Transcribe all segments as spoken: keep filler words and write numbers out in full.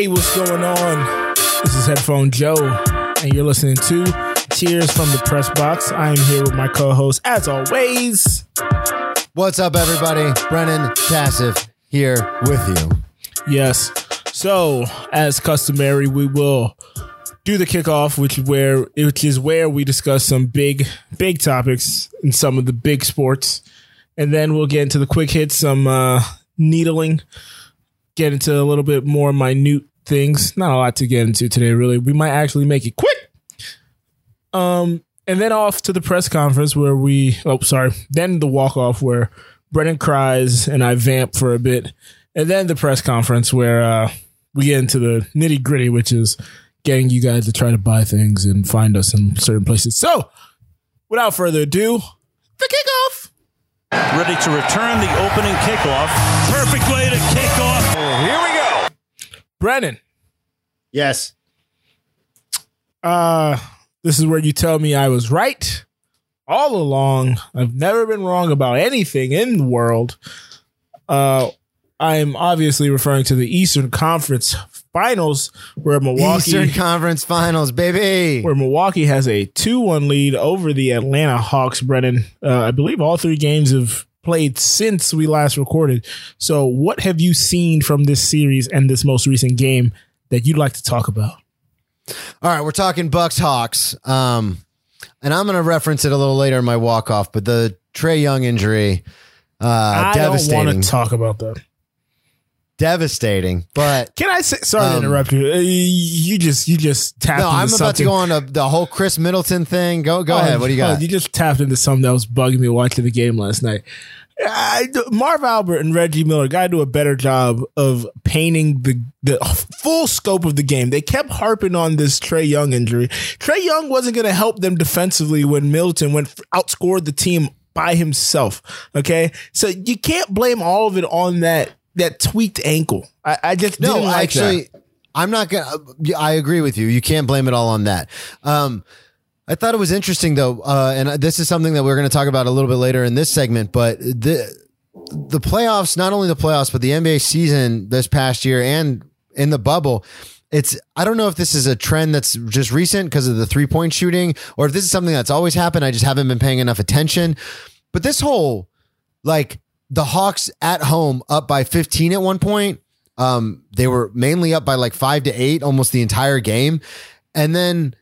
Hey, what's going on? This is Headphone Joe, and you're listening to Cheers from the Press Box. I am here with my co-host, as always. What's up, everybody? Brennan Tassif here with you. Yes. So, as customary, we will do the kickoff, which is where which is where we discuss some big, big topics in some of the big sports, and then we'll get into the quick hits, some uh, needling, get into a little bit more minute things. Not a lot to get into today, really. We might actually make it quick. Um, and then off to the press conference where we, oh, sorry, then the walk-off where Brennan cries and I vamp for a bit. And then the press conference where uh, we get into the nitty-gritty, which is getting you guys to try to buy things and find us in certain places. So, without further ado, the kickoff! Ready to return the opening kickoff. Perfect way to kick off. Here we go. Brennan. Yes. Uh, this is where you tell me I was right all along. I've never been wrong about anything in the world. Uh, I'm obviously referring to the Eastern Conference Finals, where Milwaukee Eastern Conference Finals, baby, where Milwaukee has a two one lead over the Atlanta Hawks. Brennan, uh, I believe all three games have played since we last recorded. So, what have you seen from this series and this most recent game that you'd like to talk about? All right, we're talking Bucks Hawks, um, and I'm going to reference it a little later in my walk off. But the Trey Young injury, uh, I devastating. don't want to talk about that. Devastating, but can I say? Sorry um, to interrupt you. You just you just tapped. No, into I'm about something. to go on to the whole Chris Middleton thing. Go go oh, ahead. What do you got? Oh, you just tapped into something that was bugging me watching the game last night. I, Marv Albert and Reggie Miller got to do a better job of painting the the full scope of the game. They kept harping on this Trey Young injury. Trey Young wasn't going to help them defensively when Middleton went outscored the team by himself. Okay, so you can't blame all of it on that. That tweaked ankle. I, I just no. Didn't like actually, that. I'm not gonna. I agree with you. You can't blame it all on that. Um, I thought it was interesting though, uh, and this is something that we're going to talk about a little bit later in this segment. But the the playoffs, not only the playoffs, but the N B A season this past year and in the bubble. It's I don't know if this is a trend that's just recent because of the three point shooting, or if this is something that's always happened. I just haven't been paying enough attention. But this whole like. The Hawks at home up by fifteen at one point. Um, they were mainly up by like five to eight, almost the entire game. And then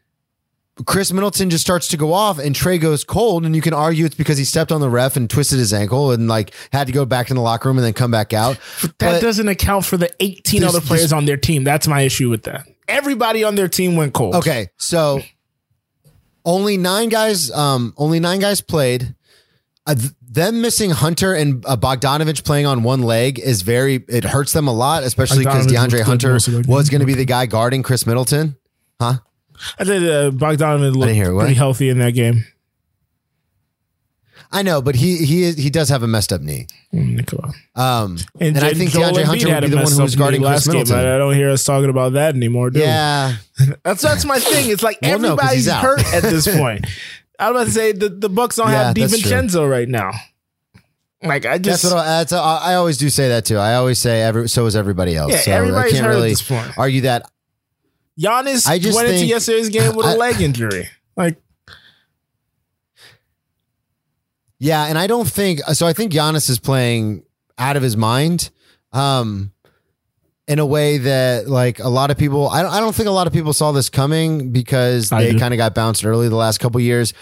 Chris Middleton just starts to go off and Trey goes cold. And you can argue it's because he stepped on the ref and twisted his ankle and like had to go back in the locker room and then come back out. But that but doesn't account for the eighteen other players on their team. That's my issue with that. Everybody on their team went cold. Okay. So only nine guys, um, only nine guys played. Uh, them missing Hunter and uh, Bogdanovich playing on one leg is very, it hurts them a lot, especially because DeAndre Hunter was going to be the guy guarding Chris Middleton. Huh? I think uh, Bogdanovich looked it, pretty healthy in that game. I know, but he he is, he does have a messed up knee. Mm, come on. Um, and, and I think Joel DeAndre Hunter would be the one who was guarding Chris Middleton. Game, I don't hear us talking about that anymore, do yeah. we? that's, that's my thing. It's like well, everybody's no, hurt at this point. I was about to say the, the Bucks don't yeah, have DiVincenzo right now. Like I just, that's what I, that's, I always do say that too. I always say every so is everybody else. Yeah, so everybody's I can't hurt really at this point. Argue that. Giannis I just went think, into yesterday's game with a I, leg injury. Like, yeah, and I don't think so. I think Giannis is playing out of his mind. Um, in a way that like a lot of people, I don't, I don't think a lot of people saw this coming because I they kind of got bounced early the last couple of years.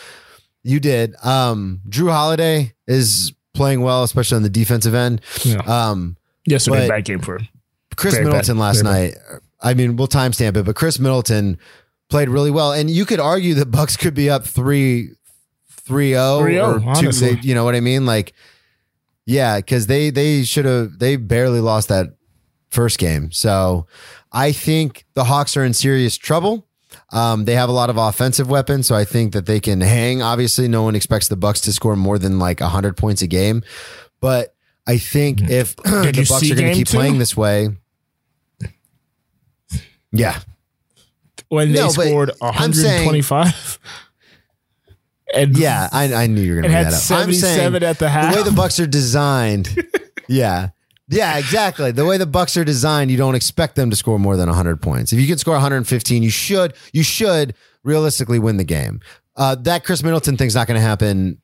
You did. Um, Drew Holiday is playing well, especially on the defensive end. Yeah. Um, Yesterday, bad game for him. Chris Very Middleton bad. last Very night. Bad. I mean, we'll timestamp it, but Chris Middleton played really well. And you could argue that Bucks could be up three, three oh or two. They, you know what I mean? Like, yeah, because they they should have. They barely lost that first game. So I think the Hawks are in serious trouble. Um, they have a lot of offensive weapons, so I think that they can hang. Obviously, no one expects the Bucks to score more than like one hundred points a game. But I think if the Bucks are going to keep two? playing this way. Yeah. When they no, scored one hundred twenty-five. I'm saying, and yeah, I, I knew you were going to bring that up. seventy-seven I'm saying, at the half. The way the Bucks are designed. yeah. Yeah, exactly. The way the Bucks are designed, you don't expect them to score more than one hundred points. If you can score one hundred fifteen, you should you should realistically win the game. Uh, that Chris Middleton thing's not going to happen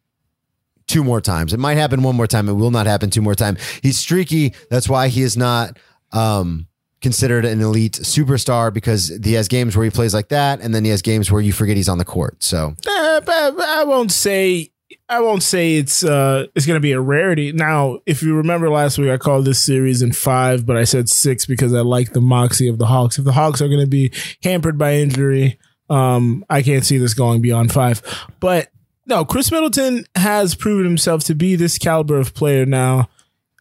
two more times. It might happen one more time. It will not happen two more times. He's streaky. That's why he is not um, considered an elite superstar, because he has games where he plays like that, and then he has games where you forget he's on the court. So uh, I won't say. I won't say it's uh, it's going to be a rarity. Now, if you remember last week, I called this series in five, but I said six because I like the moxie of the Hawks. If the Hawks are going to be hampered by injury, um, I can't see this going beyond five. But no, Chris Middleton has proven himself to be this caliber of player now.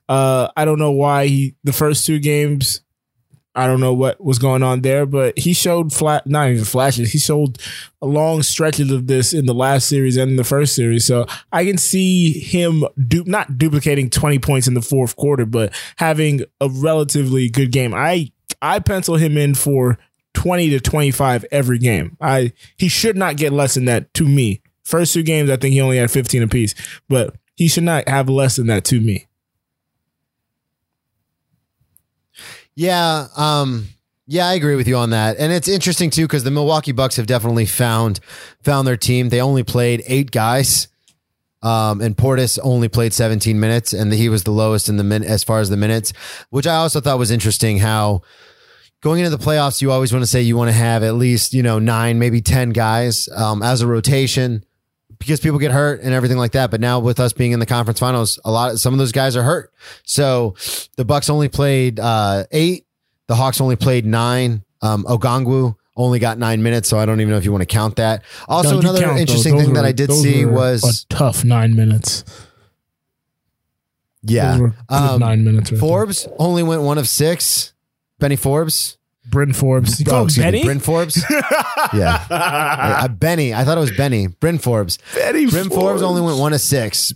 Uh, I don't know why he the first two games, I don't know what was going on there, but he showed flat, not even flashes. He showed a long stretches of this in the last series and in the first series. So I can see him du- not duplicating twenty points in the fourth quarter, but having a relatively good game. I, I pencil him in for twenty to twenty-five every game. I, he should not get less than that to me. First two games, I think he only had fifteen apiece, but he should not have less than that to me. Yeah, um, yeah, I agree with you on that. And it's interesting, too, because the Milwaukee Bucks have definitely found found their team. They only played eight guys, um, and Portis only played seventeen minutes, and he was the lowest in the min- as far as the minutes, which I also thought was interesting how going into the playoffs, you always want to say you want to have at least, you know, nine, maybe ten guys um, as a rotation because people get hurt and everything like that. But now with us being in the conference finals, a lot of some of those guys are hurt. So the Bucks only played uh, eight. The Hawks only played nine. Um, Ogongwu only got nine minutes. So I don't even know if you want to count that. Also, no, another interesting those. Those thing were, that I did see was a tough nine minutes. Yeah. Were, um, nine minutes. Right Forbes there. Only went one of six. Benny Forbes. Bryn Forbes. You oh, Benny? Me, Bryn Forbes? Yeah. I, I, Benny. I thought it was Benny. Bryn Forbes. Benny Bryn Forbes. Forbes only went one of six.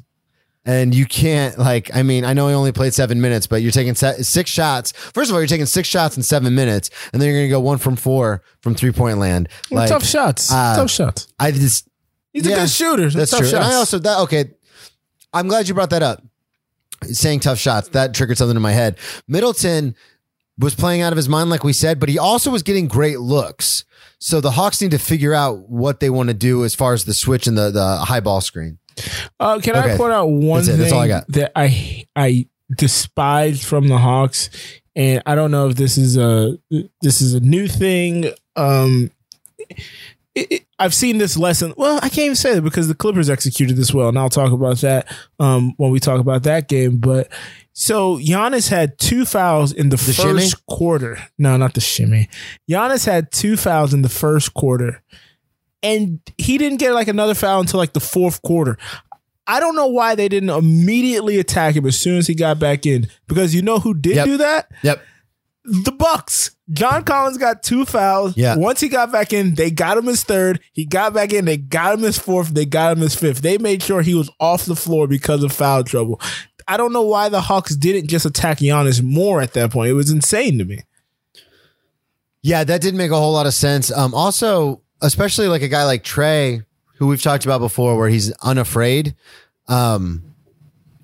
And you can't, like, I mean, I know he only played seven minutes, but you're taking se- six shots. First of all, you're taking six shots in seven minutes, and then you're going to go one from four from three-point land. Like, tough shots. Uh, tough shots. I just, He's yeah, a good shooter. That's tough true. Shots. And I also, that, okay, I'm glad you brought that up. Saying tough shots, that triggered something in my head. Middleton was playing out of his mind, like we said, but he also was getting great looks. So the Hawks need to figure out what they want to do as far as the switch and the, the high ball screen. Uh, can okay. I point out one That's thing That's all I got. that I I despise from the Hawks, and I don't know if this is a this is a new thing. Um, it, it, I've seen this lesson. Well, I can't even say that because the Clippers executed this well, and I'll talk about that um, when we talk about that game, but. So Giannis had two fouls in the, the first shimmy? quarter. No, not the shimmy. Giannis had two fouls in the first quarter, and he didn't get like another foul until like the fourth quarter. I don't know why they didn't immediately attack him as soon as he got back in, because you know who did yep. do that? Yep. The Bucks. John Collins got two fouls. Yeah. Once he got back in, they got him his third. He got back in, they got him his fourth. They got him his fifth. They made sure he was off the floor because of foul trouble. I don't know why the Hawks didn't just attack Giannis more at that point. It was insane to me. Yeah, that didn't make a whole lot of sense. Um, also, especially like a guy like Trey, who we've talked about before, where he's unafraid. Um,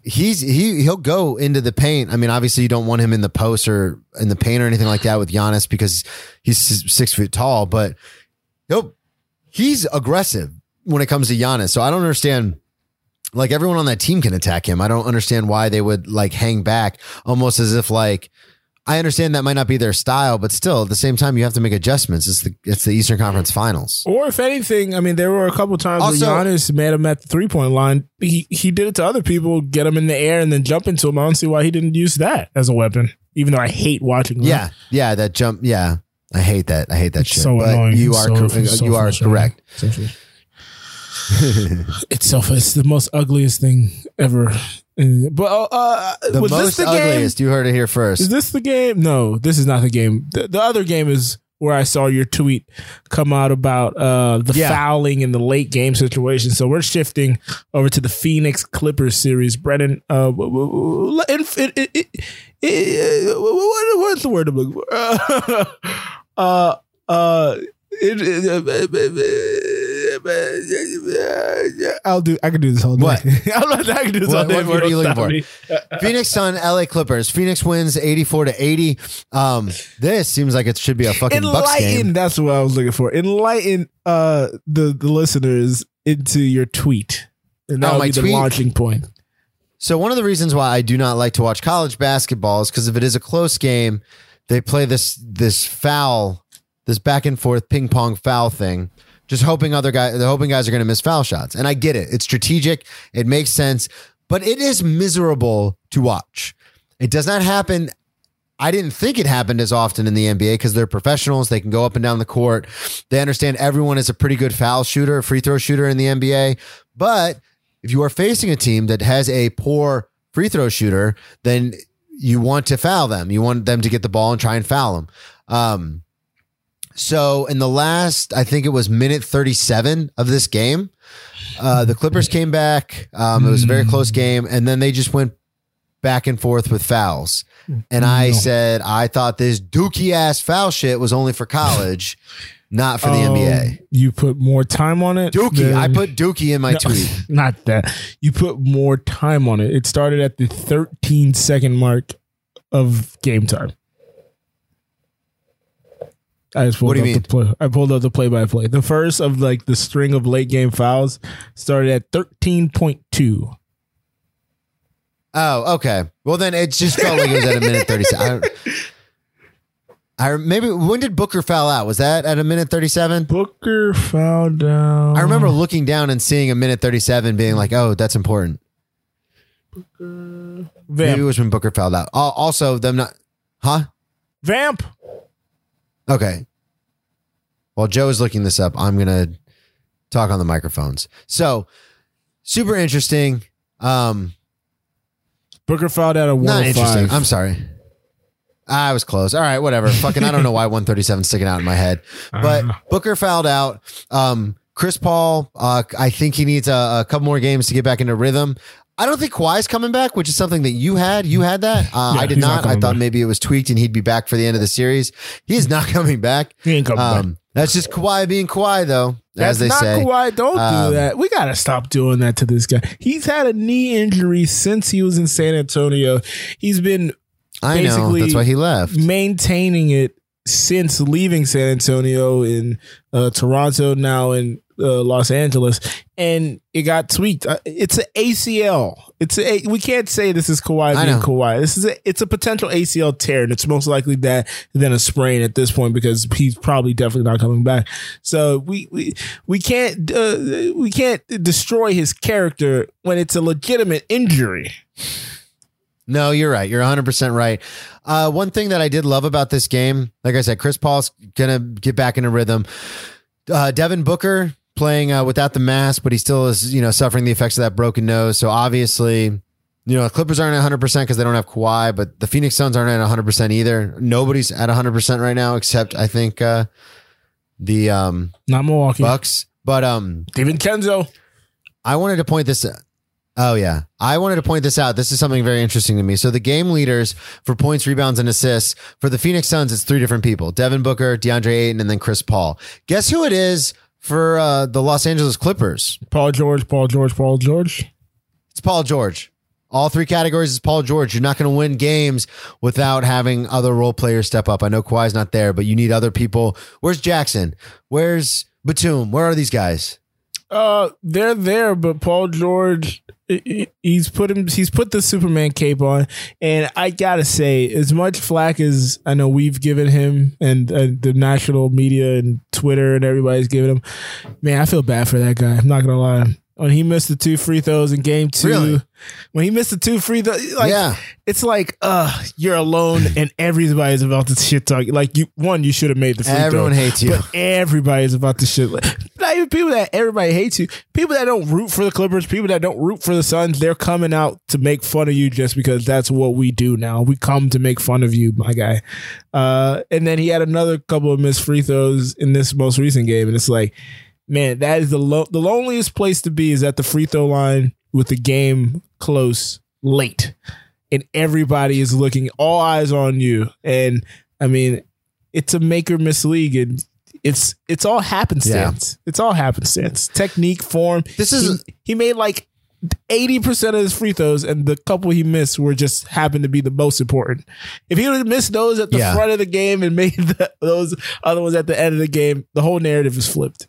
he's he he'll go into the paint. I mean, obviously you don't want him in the post or in the paint or anything like that with Giannis because he's six feet tall. But he'll, he's aggressive when it comes to Giannis. So I don't understand. Like, everyone on that team can attack him. I don't understand why they would, like, hang back, almost as if, like, I understand that might not be their style, but still, at the same time, you have to make adjustments. It's the it's the Eastern Conference Finals. Or if anything, I mean, there were a couple times also, where Giannis made him at the three-point line. He he did it to other people, get him in the air, and then jump into him. I don't see why he didn't use that as a weapon, even though I hate watching that. Yeah, yeah, that jump, yeah. I hate that. I hate that it's shit. So but annoying. You are, so, cor- so you are correct. It's so it's the most ugliest thing ever. But uh, the was most this the ugliest. Game? You heard it here first. Is this the game? No, this is not the game. The, the other game is where I saw your tweet come out about uh, the yeah. fouling in the late game situation. So we're shifting over to the Phoenix Clippers series. Brennan, uh, it, it, it, it, what, what's the word? Uh, uh, uh, it, it, it, it, it, I'll do. I can do this whole day. What? I can do this what, whole day. What, what are you looking for? Phoenix Sun, L A Clippers. Phoenix wins eighty-four to eighty. Um, this seems like it should be a fucking Enlighten, Bucks game. That's what I was looking for. Enlighten uh, the the listeners into your tweet, and that'll oh, be the tweet? launching point. So one of the reasons why I do not like to watch college basketball is because if it is a close game, they play this this foul, this back and forth ping pong foul thing, just hoping other guys, they're hoping guys are going to miss foul shots. And I get it; it's strategic, it makes sense, but it is miserable to watch. It does not happen. I didn't think it happened as often in the N B A because they're professionals. They can go up and down the court. They understand everyone is a pretty good foul shooter, free throw shooter in the N B A, but if you are facing a team that has a poor free throw shooter, then you want to foul them. You want them to get the ball and try and foul them. Um, so in the last, I think it was minute thirty-seven of this game, uh, the Clippers came back. Um, it was a very close game. And then they just went back and forth with fouls. And I no. said, I thought this dookie ass foul shit was only for college. Not for the um, N B A. You put more time on it? Dookie. Than, I put Dookie in my no, tweet. Not that. You put more time on it. It started at the thirteen second mark of game time. I just pulled what do up you mean? The play. I pulled up the play by play. The first of like the string of late game fouls started at thirteen point two. Oh, okay. Well, then it just felt like it was at a minute thirty-seven. I maybe when did Booker foul out? Was that at a minute thirty-seven? Booker fouled down. I remember looking down and seeing a minute thirty-seven, being like, "Oh, that's important." Booker. Vamp. Maybe it was when Booker fouled out. Also, them not, huh? Vamp. Okay. While Joe is looking this up, I'm gonna talk on the microphones. So, super interesting. Um, Booker fouled out at one. Not interesting. I'm sorry. I was close. All right, whatever. Fucking, I don't know why one thirty-seven is sticking out in my head. But Booker fouled out. Um, Chris Paul, uh, I think he needs a, a couple more games to get back into rhythm. I don't think Kawhi's coming back, which is something that you had. You had that. Uh, yeah, I did not. not I thought back. Maybe it was tweaked and he'd be back for the end of the series. He's not coming back. He ain't coming um, back. That's just Kawhi being Kawhi, though, as that's they say. That's not Kawhi. Don't um, do that. We got to stop doing that to this guy. He's had a knee injury since he was in San Antonio. He's been... I know, that's why he left. Maintaining it since leaving San Antonio in uh, Toronto, now in uh, Los Angeles, and it got tweaked. It's an A C L. It's a, we can't say this is Kawhi being Kawhi. This is a, it's a potential A C L tear, and it's most likely that than a sprain at this point because he's probably definitely not coming back. So we we we can't uh, we can't destroy his character when it's a legitimate injury. No, you're right. You're one hundred percent right. Uh, one thing that I did love about this game, like I said, Chris Paul's going to get back into rhythm. Uh, Devin Booker playing uh, without the mask, but he still is, you know, suffering the effects of that broken nose. So obviously, you know, the Clippers aren't at one hundred percent because they don't have Kawhi, but the Phoenix Suns aren't at one hundred percent either. Nobody's at one hundred percent right now except, I think, uh, the um, not Milwaukee Bucks. But um, David Kenzo. I wanted to point this out. Oh, yeah. I wanted to point this out. This is something very interesting to me. So the game leaders for points, rebounds, and assists for the Phoenix Suns, it's three different people. Devin Booker, DeAndre Ayton, and then Chris Paul. Guess who it is for uh, the Los Angeles Clippers? Paul George, Paul George, Paul George. It's Paul George. All three categories is Paul George. You're not going to win games without having other role players step up. I know Kawhi's not there, but you need other people. Where's Jackson? Where's Batum? Where are these guys? Uh, they're there, but Paul George... He's put him. He's put the Superman cape on, and I gotta say, as much flack as I know we've given him, and uh, the national media and Twitter and everybody's giving him, man, I feel bad for that guy. I'm not gonna lie. When he missed the two free throws in game two, really? when he missed the two free throws, like, yeah. it's like, uh, you're alone, and everybody's about to shit talk. Like you, one, you should have made the free Everyone throw. Everyone hates you, but everybody's about to shit. Like, not even people that everybody hates you. People that don't root for the Clippers, people that don't root for the Suns, they're coming out to make fun of you just because that's what we do now. We come to make fun of you, my guy. Uh, and then he had another couple of missed free throws in this most recent game, and it's like, man, that is the lo- the loneliest place to be is at the free throw line with the game close late, and everybody is looking, all eyes on you. And I mean, it's a make or miss league, and It's it's all happenstance. Yeah. It's all happenstance. Technique, form. This is he, he made like eighty percent of his free throws, and the couple he missed were just happened to be the most important. If he would have missed those at the yeah. front of the game and made the, those other ones at the end of the game, the whole narrative is flipped.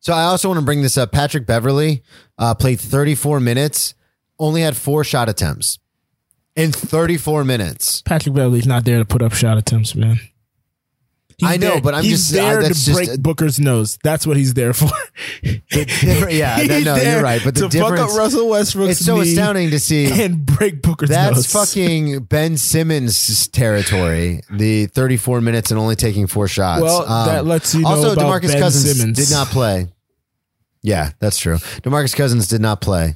So I also want to bring this up. Patrick Beverley uh, played thirty-four minutes, only had four shot attempts in thirty-four minutes. Patrick Beverley's not there to put up shot attempts, man. He's I know, there. but I'm he's just there uh, that's to break just, uh, Booker's nose. That's what he's there for. the yeah, no, no you're right. But the to difference, fuck up Russell Westbrook's it's so astounding to see and break Booker's that's nose. That's fucking Ben Simmons territory. The thirty-four minutes and only taking four shots. Well, um, that lets you know also about DeMarcus Ben Cousins Simmons. Did not play. Yeah, that's true. DeMarcus Cousins did not play.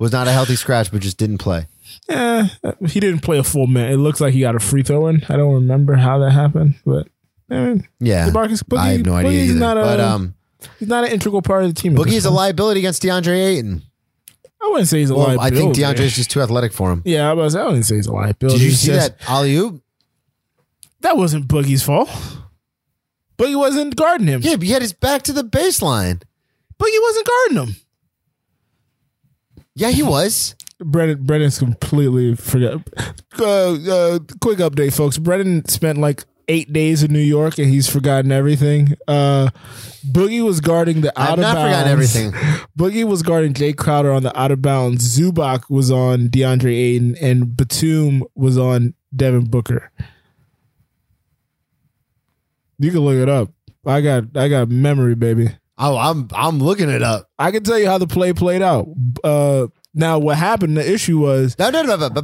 Was not a healthy scratch, but just didn't play. Yeah, he didn't play a full minute. It looks like he got a free throw in. I don't remember how that happened, but. I mean, yeah, DeMarcus, Boogie, I have no idea either, not a, but um, he's not an integral part of the team. Boogie's a liability against DeAndre Ayton. I wouldn't say he's a well, liability. I think DeAndre's just too athletic for him. Yeah, I was. I wouldn't say he's a liability. Did you he's see just, that alley-oop? That wasn't Boogie's fault. Boogie wasn't guarding him. Yeah, but he had his back to the baseline. Boogie wasn't guarding him. Yeah, he was. Brennan, Brennan's completely forgot. Uh, uh, quick update, folks. Brennan spent like eight days in New York and he's forgotten everything. Uh, Boogie was guarding the out of bounds. I've not forgotten everything. Boogie was guarding Jay Crowder on the out of bounds. Zubac was on DeAndre Ayton and Batum was on Devin Booker. You can look it up. I got I got memory, baby. Oh, I'm I'm looking it up. I can tell you how the play played out. Uh, now what happened? The issue was no, no, no, no, no,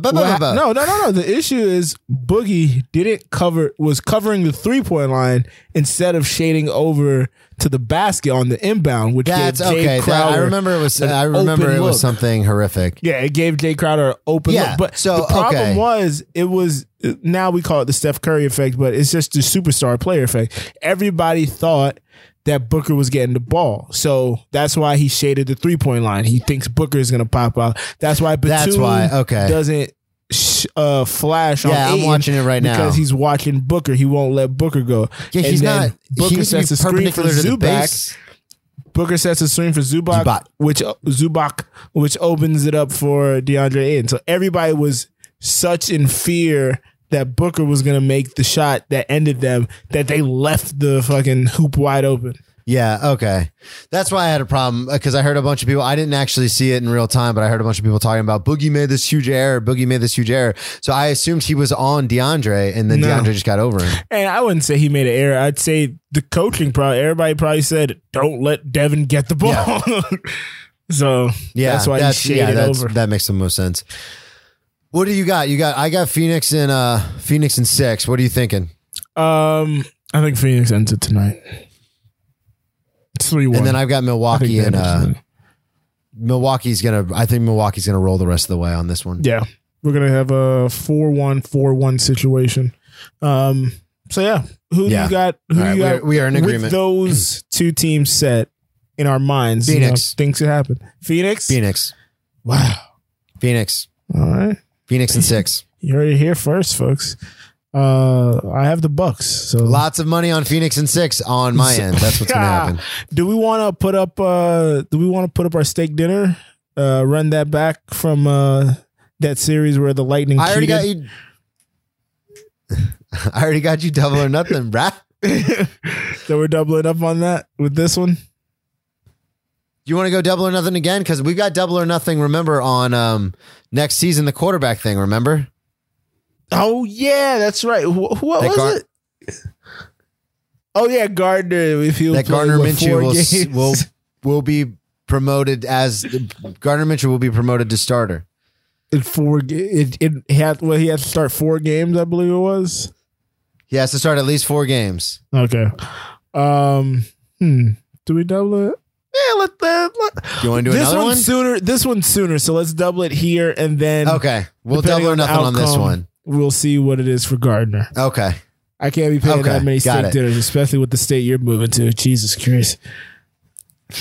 no, no. The issue is Boogie didn't cover was covering the three point line instead of shading over to the basket on the inbound, which that's gave Jay okay. Crowder that, I remember it was. I remember it look. was something horrific. Yeah, it gave Jay Crowder an open. Yeah, look. but so, the problem okay. was it was now we call it the Steph Curry effect, but it's just the superstar player effect. Everybody thought that Booker was getting the ball. So that's why he shaded the three-point line. He thinks Booker is going to pop out. That's why Batum that's why, okay. doesn't sh- uh, flash yeah, on Aiden. Yeah, I'm watching it right now. Because he's watching Booker. He won't let Booker go. Yeah, and he's not. Booker he sets a screen for Zubac. Booker sets a screen for Zubac, Zubac. Which, Zubac, which opens it up for DeAndre Ayton. So everybody was such in fear that Booker was going to make the shot that ended them, that they left the fucking hoop wide open. Yeah, okay. That's why I had a problem, because I heard a bunch of people, I didn't actually see it in real time, but I heard a bunch of people talking about Boogie made this huge error, Boogie made this huge error. So I assumed he was on DeAndre, and then no. DeAndre just got over him. And I wouldn't say he made an error. I'd say the coaching probably, everybody probably said, don't let Devin get the ball. Yeah. so yeah, that's why that's, he shaded yeah, over. That makes the most sense. What do you got? You got I got Phoenix in uh Phoenix in six. What are you thinking? Um, I think Phoenix ends it tonight. three one And then I've got Milwaukee and uh, Milwaukee's gonna. I think Milwaukee's gonna roll the rest of the way on this one. Yeah, we're gonna have a four one, four one situation. Um, so yeah, who yeah. do you got? Who right, you got? We are in agreement. With those two teams set in our minds. Phoenix you know, things that happen. Phoenix. Phoenix. Wow. Phoenix. All right. Pheonix and six. You're already here first, folks. Uh, I have the Bucks. So lots of money on Phoenix and six on my end. That's what's yeah. going to happen. Do we want to put up? Uh, do we want to put up our steak dinner? Uh, run that back from uh, that series where the Lightning. I already cheated? got you. I already got you double or nothing, brah. So we're doubling up on that with this one. You want to go double or nothing again? Because we've got double or nothing, remember, on um, next season, the quarterback thing, remember? Oh, yeah, that's right. Wh- what that was Gar- it? Oh, yeah, Gardner. If he that Gardner Minshew will, will, will be promoted as – Gardner Minshew will be promoted to starter. In four, it, it had, well, he had to start four games, I believe it was? He has to start at least four games. Okay. Um, hmm. Do we double it? Yeah, let the let. You want to do this another one? Sooner, this one sooner. So let's double it here and then. Okay, we'll double or nothing on, outcome, on this one. We'll see what it is for Gardner. Okay, I can't be paying okay. that many Got steak it. dinners, especially with the state you're moving to. Jesus Christ.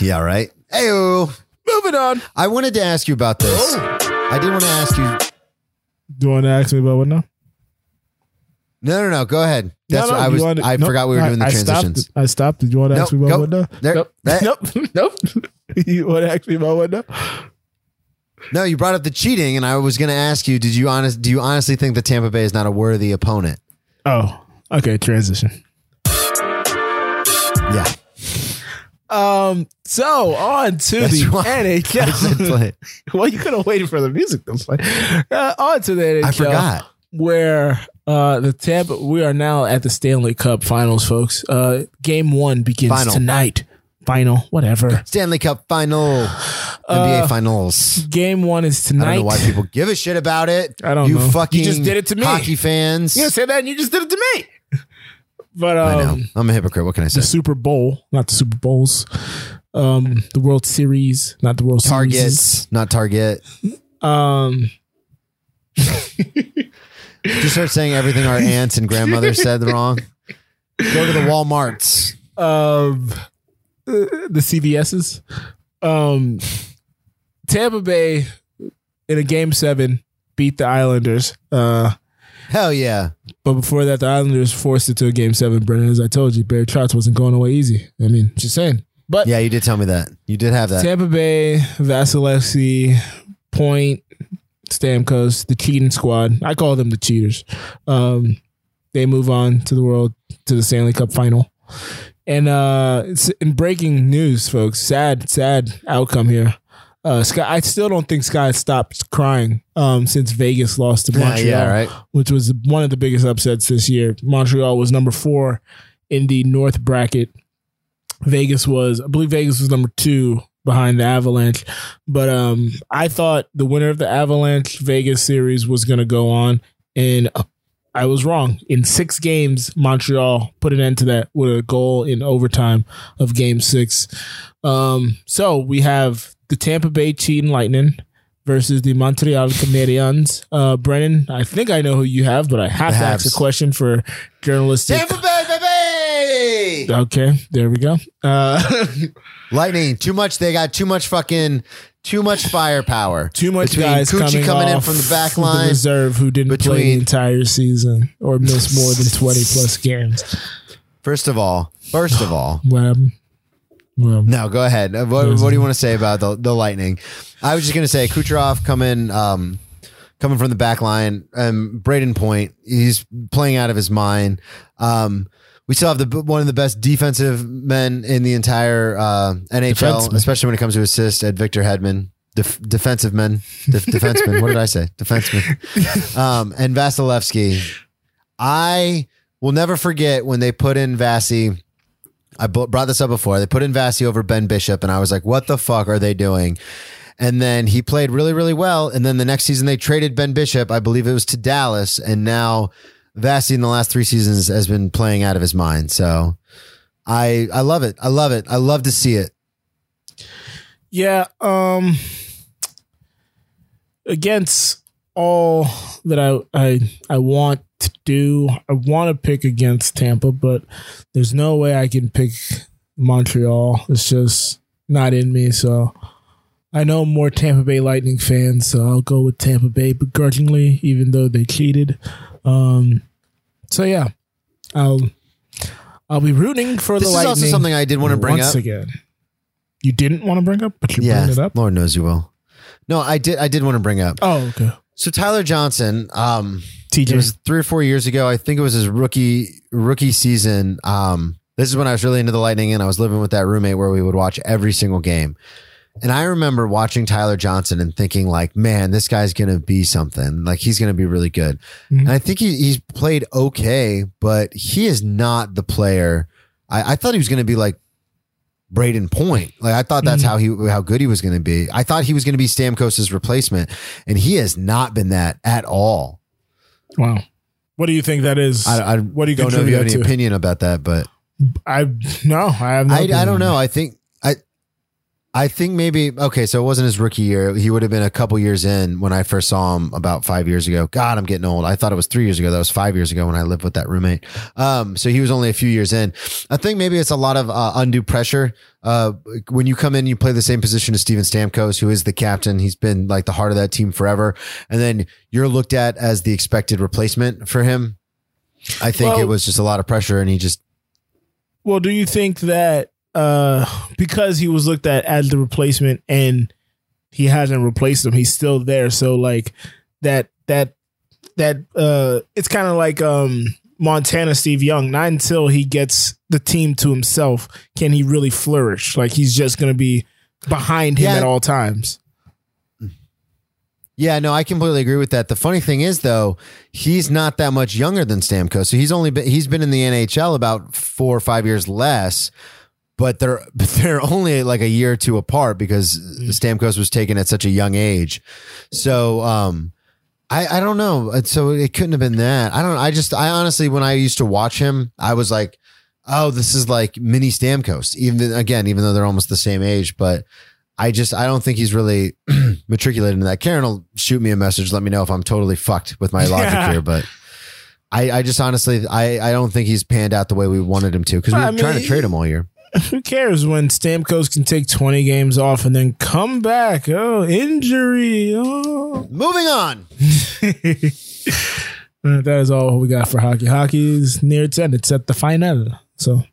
Yeah. Right. Ayo. Moving on. I wanted to ask you about this. I did want to ask you. Do you want to ask me about what now? No, no, no. Go ahead. That's no, no, what I was. To, I nope, forgot we were doing the I transitions. Stopped, I stopped. Did you want to nope, ask me about window? Nope. Nope. Nope. You want to ask me about window? No, you brought up the cheating, and I was going to ask you. Did you honest? Do you honestly think that Tampa Bay is not a worthy opponent? Oh, okay. Transition. Yeah. Um. So on to That's the right. N H L. Well, you could have waited for the music to play. Uh, on to the N H L. I forgot. Where uh, the Tampa, we are now at the Stanley Cup Finals, folks. Uh, game one begins final. tonight. Final, whatever. Stanley Cup Final, N B A uh, Finals. Game one is tonight. I don't know why people give a shit about it. I don't you know. You fucking you just did it to me. Hockey fans. You said that and you just did it to me. But um, I know. I'm a hypocrite. What can I say? The Super Bowl, not the Super Bowls. Um, the World Series, not the World Series. Targets, not Target. Um. Just start saying everything our aunts and grandmothers said wrong. Go to the Walmarts. Um, the C V S's. Um, Tampa Bay, in a game seven, beat the Islanders. Uh, Hell yeah. But before that, the Islanders forced it to a game seven, Brennan. As I told you, Barry Trotz wasn't going away easy. I mean, just saying. But yeah, you did tell me that. You did have that. Tampa Bay, Vasilevsky, Point, Stamkos, the cheating squad. I call them the cheaters. Um, they move on to the world, to the Stanley Cup final. And uh, it's in breaking news, folks, sad, sad outcome here. Uh, Scott, I still don't think Scott stopped crying um, since Vegas lost to Montreal, yeah, yeah, right. which was one of the biggest upsets this year. Montreal was number four in the North bracket. Vegas was, I believe Vegas was number two behind the Avalanche, but um, I thought the winner of the Avalanche Vegas series was going to go on, and uh, I was wrong. In six games, Montreal put an end to that with a goal in overtime of Game Six. Um, so we have the Tampa Bay Cheating Lightning versus the Montreal Canadiens. Uh, Brennan, I think I know who you have, but I have the to Habs. ask a question for journalistic. Tampa Bay, baby! Okay, there we go. Uh, Lightning, too much. They got too much fucking, too much firepower. Too much between guys Cucci coming, coming in from the back line. The reserve who didn't between, play the entire season or miss more than twenty plus games. First of all, first of all. Well, well, no, go ahead. What, what do you want to say about the, the Lightning? I was just going to say Kucherov coming, um, coming from the back line. Um, Braden Point, he's playing out of his mind. Um, We still have the one of the best defensive men in the entire uh, N H L, defenseman. Especially when it comes to assists at Victor Hedman. Def- defensive men. Def- defenseman. What did I say? Defenseman. Um, and Vasilevsky. I will never forget when they put in Vasi. I b- brought this up before. They put in Vasi over Ben Bishop, and I was like, what the fuck are they doing? And then he played really, really well. And then the next season they traded Ben Bishop. I believe it was to Dallas. And now Vasi in the last three seasons has been playing out of his mind. So I I love it. I love it. I love to see it. Yeah. Um, against all that I, I I want to do, I want to pick against Tampa, but there's no way I can pick Montreal. It's just not in me. So I know more Tampa Bay Lightning fans, so I'll go with Tampa Bay begrudgingly, even though they cheated. Um. So yeah, I'll I'll be rooting for the Lightning. This is also something I did want to bring up once again. You didn't want to bring up, but you yeah, bring it up. Lord knows you will. No, I did. I did want to bring up. Oh, okay. So Tyler Johnson, um, T J, it was three or four years ago. I think it was his rookie rookie season. Um, this is when I was really into the Lightning, and I was living with that roommate where we would watch every single game. And I remember watching Tyler Johnson and thinking like, man, this guy's going to be something. Like he's going to be really good. Mm-hmm. And I think he, he's played okay, but he is not the player. I, I thought he was going to be like Braden Point. Like I thought that's mm-hmm. how he, how good he was going to be. I thought he was going to be Stamkos's replacement, and he has not been that at all. Wow. What do you think that is? I, I what do you don't know if you have any to? opinion about that, but I, no, I have no I, I don't know. I think, I think maybe, okay, so it wasn't his rookie year. He would have been a couple years in when I first saw him about five years ago. God, I'm getting old. I thought it was three years ago. That was five years ago when I lived with that roommate. Um, so he was only a few years in. I think maybe it's a lot of uh, undue pressure. Uh, when you come in, you play the same position as Steven Stamkos, who is the captain. He's been like the heart of that team forever. And then you're looked at as the expected replacement for him. I think well, it was just a lot of pressure and he just. Well, do you think that uh, because he was looked at as the replacement and he hasn't replaced him, he's still there. So like that, that, that uh, it's kind of like um, Montana Steve Young. Not until he gets the team to himself can he really flourish. Like he's just going to be behind him yeah. at all times. Yeah, no, I completely agree with that. The funny thing is, though, he's not that much younger than Stamkos. So he's only been, he's been in the N H L about four or five years less, but they're they're only like a year or two apart because Stamkos was taken at such a young age. So um, I I don't know. So it couldn't have been that. I don't. I just I honestly, when I used to watch him, I was like, oh, this is like mini Stamkos. Even again, even though they're almost the same age, but. I just, I don't think he's really matriculated into that. Karen will shoot me a message. Let me know if I'm totally fucked with my logic yeah. here. But I, I just honestly, I, I don't think he's panned out the way we wanted him to because we were I mean, trying to trade him all year. Who cares when Stamkos can take twenty games off and then come back? Oh, injury. Oh. Moving on. That is all we got for hockey. Hockey is near its end. It's at the final. So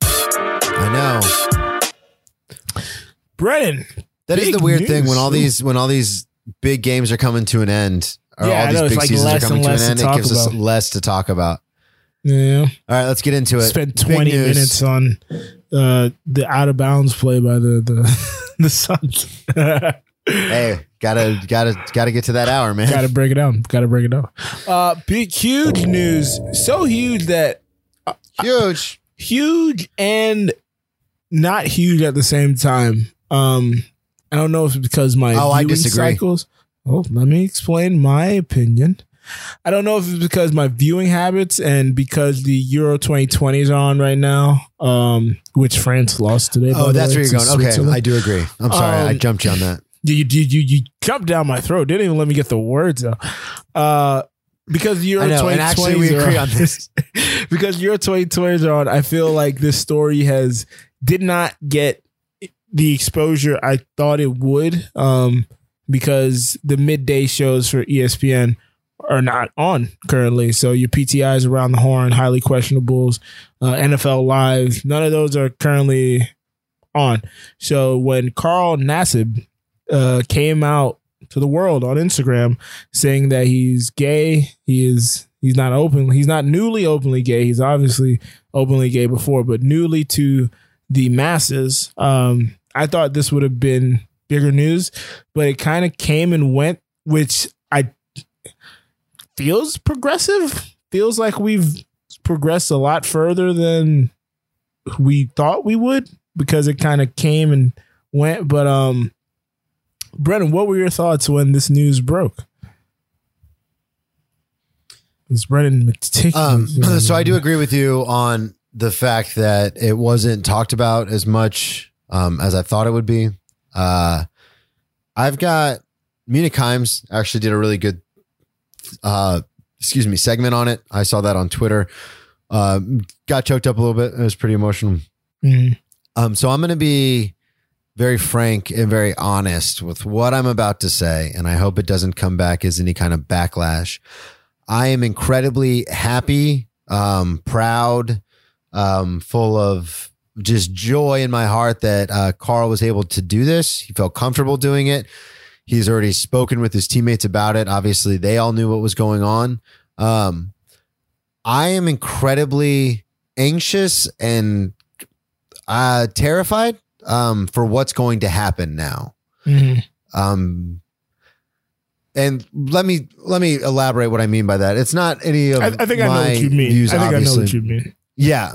I know. Brennan, that is the weird news. thing when all these when all these big games are coming to an end, or yeah, all these big like seasons are coming to an end. To it gives about. us less to talk about. Yeah. All right, let's get into it. Spent twenty minutes on uh, the out of bounds play by the the, the Suns. Hey, gotta gotta gotta get to that hour, man. Gotta break it down. Gotta break it down. Uh, big huge news, so huge that uh, huge, uh, huge, and not huge at the same time. Um, I don't know if it's because my oh, viewing cycles. Oh, let me explain my opinion. I don't know if it's because my viewing habits and because the Euro twenty twenty is on right now, um, which France lost today. Oh, that's where you're going. Okay, I do agree. I'm sorry, um, I jumped you on that. You, you, you, you jumped down my throat. Didn't even let me get the words out. Uh, because the Euro twenty twenty, and actually we agree on this. Because Euro twenty twenty are on, I feel like this story has did not get the exposure I thought it would, um, because the midday shows for E S P N are not on currently. So your P T Is, Around the Horn, Highly Questionables, uh, N F L Live, none of those are currently on. So when Carl Nassib uh, came out to the world on Instagram saying that he's gay, he is he's not open, he's not newly openly gay. He's obviously openly gay before, but newly to the masses. Um, I thought this would have been bigger news, but it kind of came and went, which I feels progressive. Feels like we've progressed a lot further than we thought we would because it kind of came and went. But um, Brennan, what were your thoughts when this news broke? It's Brennan meticulous. Um, so I do agree with you on the fact that it wasn't talked about as much um, as I thought it would be. Uh, I've got Munich Himes actually did a really good, uh, excuse me, segment on it. I saw that on Twitter. Uh, got choked up a little bit. It was pretty emotional. Mm-hmm. Um, so I'm going to be very frank and very honest with what I'm about to say, and I hope it doesn't come back as any kind of backlash. I am incredibly happy, um, proud, Um, full of just joy in my heart that uh, Carl was able to do this. He felt comfortable doing it. He's already spoken with his teammates about it. Obviously, they all knew what was going on. Um, I am incredibly anxious and uh, terrified um, for what's going to happen now. Mm-hmm. Um, and let me let me elaborate what I mean by that. It's not any of I, I think my I know what you mean. views, I think obviously. I know what you mean. Yeah.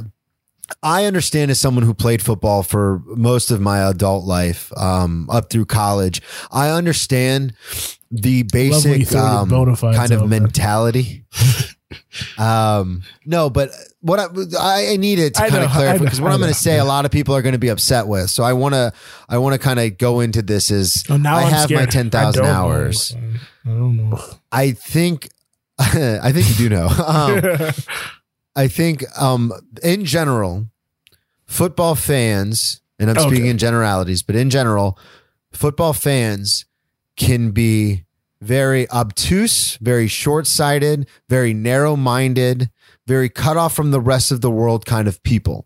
I understand as someone who played football for most of my adult life, um, up through college, I understand the basic um, kind of mentality. um, no, but what I, I needed to I kind know, of clarify, because what I'm going to say, yeah. a lot of people are going to be upset with. So I want to, I want to kind of go into this as oh, I I'm have scared. my ten thousand hours. Know. I don't know. I think, I think you do know. Um, I think um, in general, football fans, and I'm okay. speaking in generalities, but in general, football fans can be very obtuse, very short-sighted, very narrow-minded, very cut off from the rest of the world kind of people.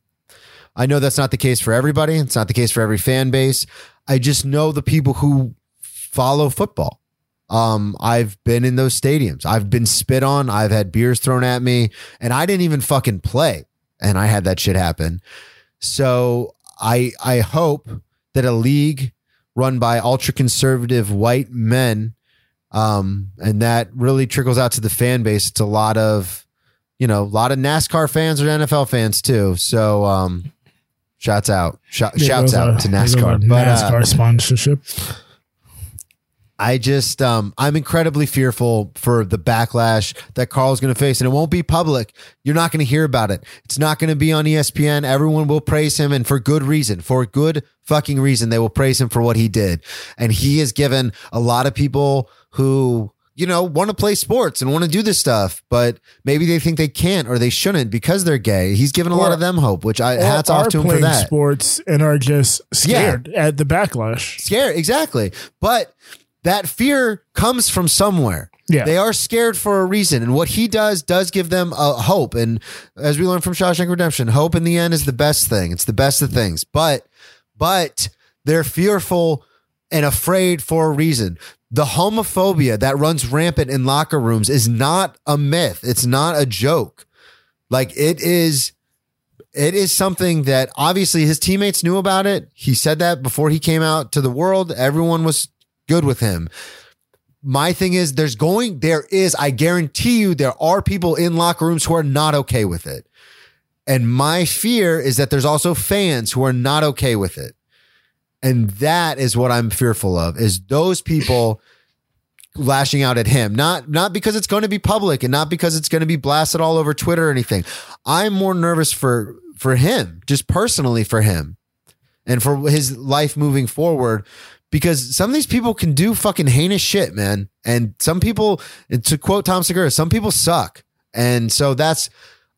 I know that's not the case for everybody. It's not the case for every fan base. I just know the people who follow football. Um, I've been in those stadiums. I've been spit on. I've had beers thrown at me, and I didn't even fucking play. And I had that shit happen. So I, I hope that a league run by ultra conservative white men, um, and that really trickles out to the fan base. It's a lot of, you know, a lot of NASCAR fans or N F L fans too. So, um, shouts out, Sh- shouts out to NASCAR, but NASCAR uh, sponsorship. I just, um, I'm incredibly fearful for the backlash that Carl's going to face, and it won't be public. You're not going to hear about it. It's not going to be on E S P N. Everyone will praise him, and for good reason, for good fucking reason, they will praise him for what he did. And he has given a lot of people who, you know, want to play sports and want to do this stuff, but maybe they think they can't or they shouldn't because they're gay. He's given a or, lot of them hope, which I hats off to him for that. Sports and are just scared yeah. at the backlash. Scared, exactly. But that fear comes from somewhere. Yeah. They are scared for a reason. And what he does does give them a hope. And as we learned from Shawshank Redemption, hope in the end is the best thing. It's the best of things. But but they're fearful and afraid for a reason. The homophobia that runs rampant in locker rooms is not a myth. It's not a joke. Like it is It is something that obviously his teammates knew about it. He said that before he came out to the world. Everyone was good with him. My thing is there's going, there is, I guarantee you there are people in locker rooms who are not okay with it. And my fear is that there's also fans who are not okay with it. And that is what I'm fearful of, is those people lashing out at him. Not, not because it's going to be public and not because it's going to be blasted all over Twitter or anything. I'm more nervous for, for him, just personally for him and for his life moving forward. Because some of these people can do fucking heinous shit, man. And some people, to quote Tom Segura, some people suck. And so that's,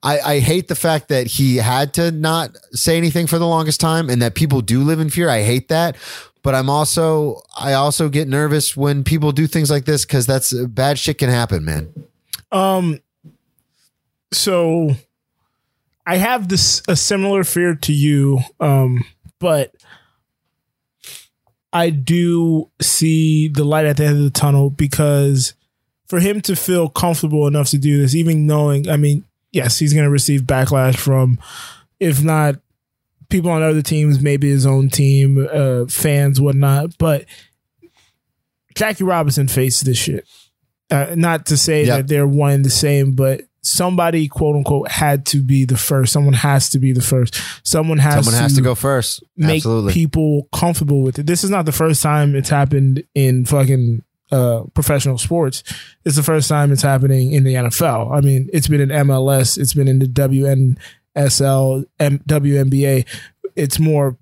I, I hate the fact that he had to not say anything for the longest time and that people do live in fear. I hate that. But I'm also, I also get nervous when people do things like this because that's bad shit can happen, man. Um. So I have this, a similar fear to you, um, but I do see the light at the end of the tunnel, because for him to feel comfortable enough to do this, even knowing, I mean, yes, he's going to receive backlash from, if not people on other teams, maybe his own team, uh, fans, whatnot. But Jackie Robinson faced this shit. Uh, not to say yep. that they're one and the same, but somebody, quote unquote, had to be the first. Someone has to be the first. Someone has, Someone to, has to go first. Make Absolutely. people comfortable with it. This is not the first time it's happened in fucking uh, professional sports. It's the first time it's happening in the N F L. I mean, it's been in M L S. It's been in the W N S L, M- W N B A. It's more,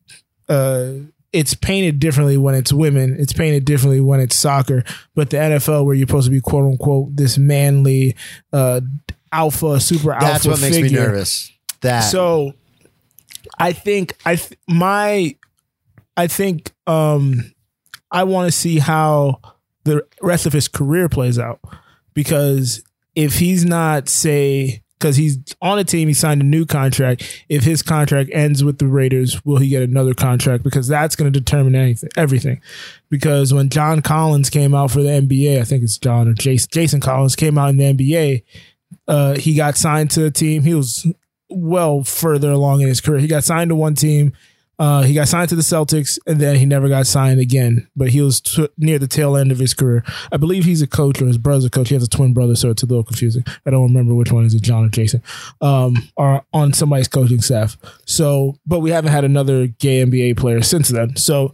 uh, it's painted differently when it's women. It's painted differently when it's soccer. But the N F L, where you're supposed to be, quote unquote, this manly, uh, alpha, super alpha. That's what figure. makes me nervous. That so, I think I th- my, I think um, I want to see how the rest of his career plays out, because if he's not say because he's on a team, he signed a new contract. If his contract ends with the Raiders, will he get another contract? Because that's going to determine anything, everything. Because when John Collins came out for the N B A, I think it's John or Jason, Jason Collins came out in the N B A. Uh, he got signed to a team. He was well further along in his career. He got signed to one team. Uh, he got signed to the Celtics, and then he never got signed again. But he was t- near the tail end of his career. I believe he's a coach, or his brother's a coach. He has a twin brother, so it's a little confusing. I don't remember which one is it, John or Jason, um, are on somebody's coaching staff. So, but we haven't had another gay N B A player since then. So,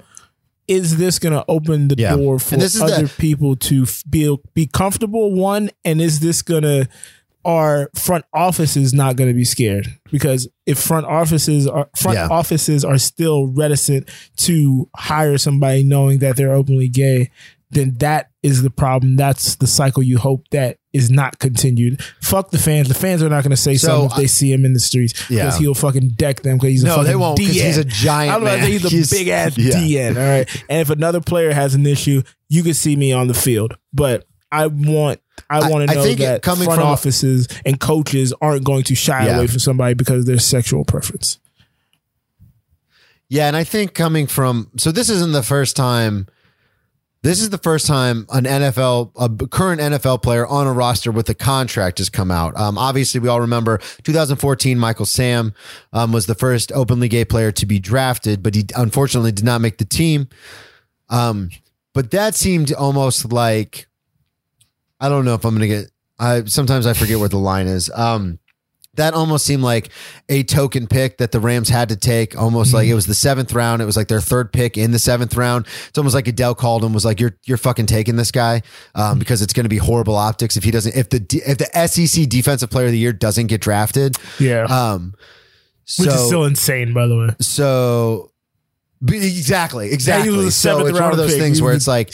is this going to open the yeah. door for other the- people to be be comfortable? One, and is this going to Our front office is not going to be scared, because if front offices are front yeah. offices are still reticent to hire somebody knowing that they're openly gay, then that is the problem. That's the cycle you hope that is not continued. Fuck the fans. The fans are not going to say so something if I, they see him in the streets, because yeah. he'll fucking deck them. Because he's a no, fucking they won't. Because he's a giant. I'm man. Like, he's, he's a big ass yeah. D N. All right, and if another player has an issue, you can see me on the field, but I want I want to know that front offices and coaches aren't going to shy yeah. away from somebody because of their sexual preference. Yeah, and I think coming from so this isn't the first time. This is the first time an N F L, a current N F L player on a roster with a contract has come out. Um, obviously, we all remember twenty fourteen, Michael Sam um, was the first openly gay player to be drafted, but he unfortunately did not make the team. Um, but that seemed almost like, I don't know if I'm going to get, I sometimes I forget what the line is. Um, that almost seemed like a token pick that the Rams had to take, almost mm-hmm. like it was the seventh round. It was like their third pick in the seventh round. It's almost like Adele called him, was like, you're, you're fucking taking this guy um, mm-hmm. because it's going to be horrible optics. If he doesn't, if the, if the S E C defensive player of the year doesn't get drafted. Yeah. Um, so, which is still insane, by the way. So exactly, exactly. So it's one of those pick. things where it's like,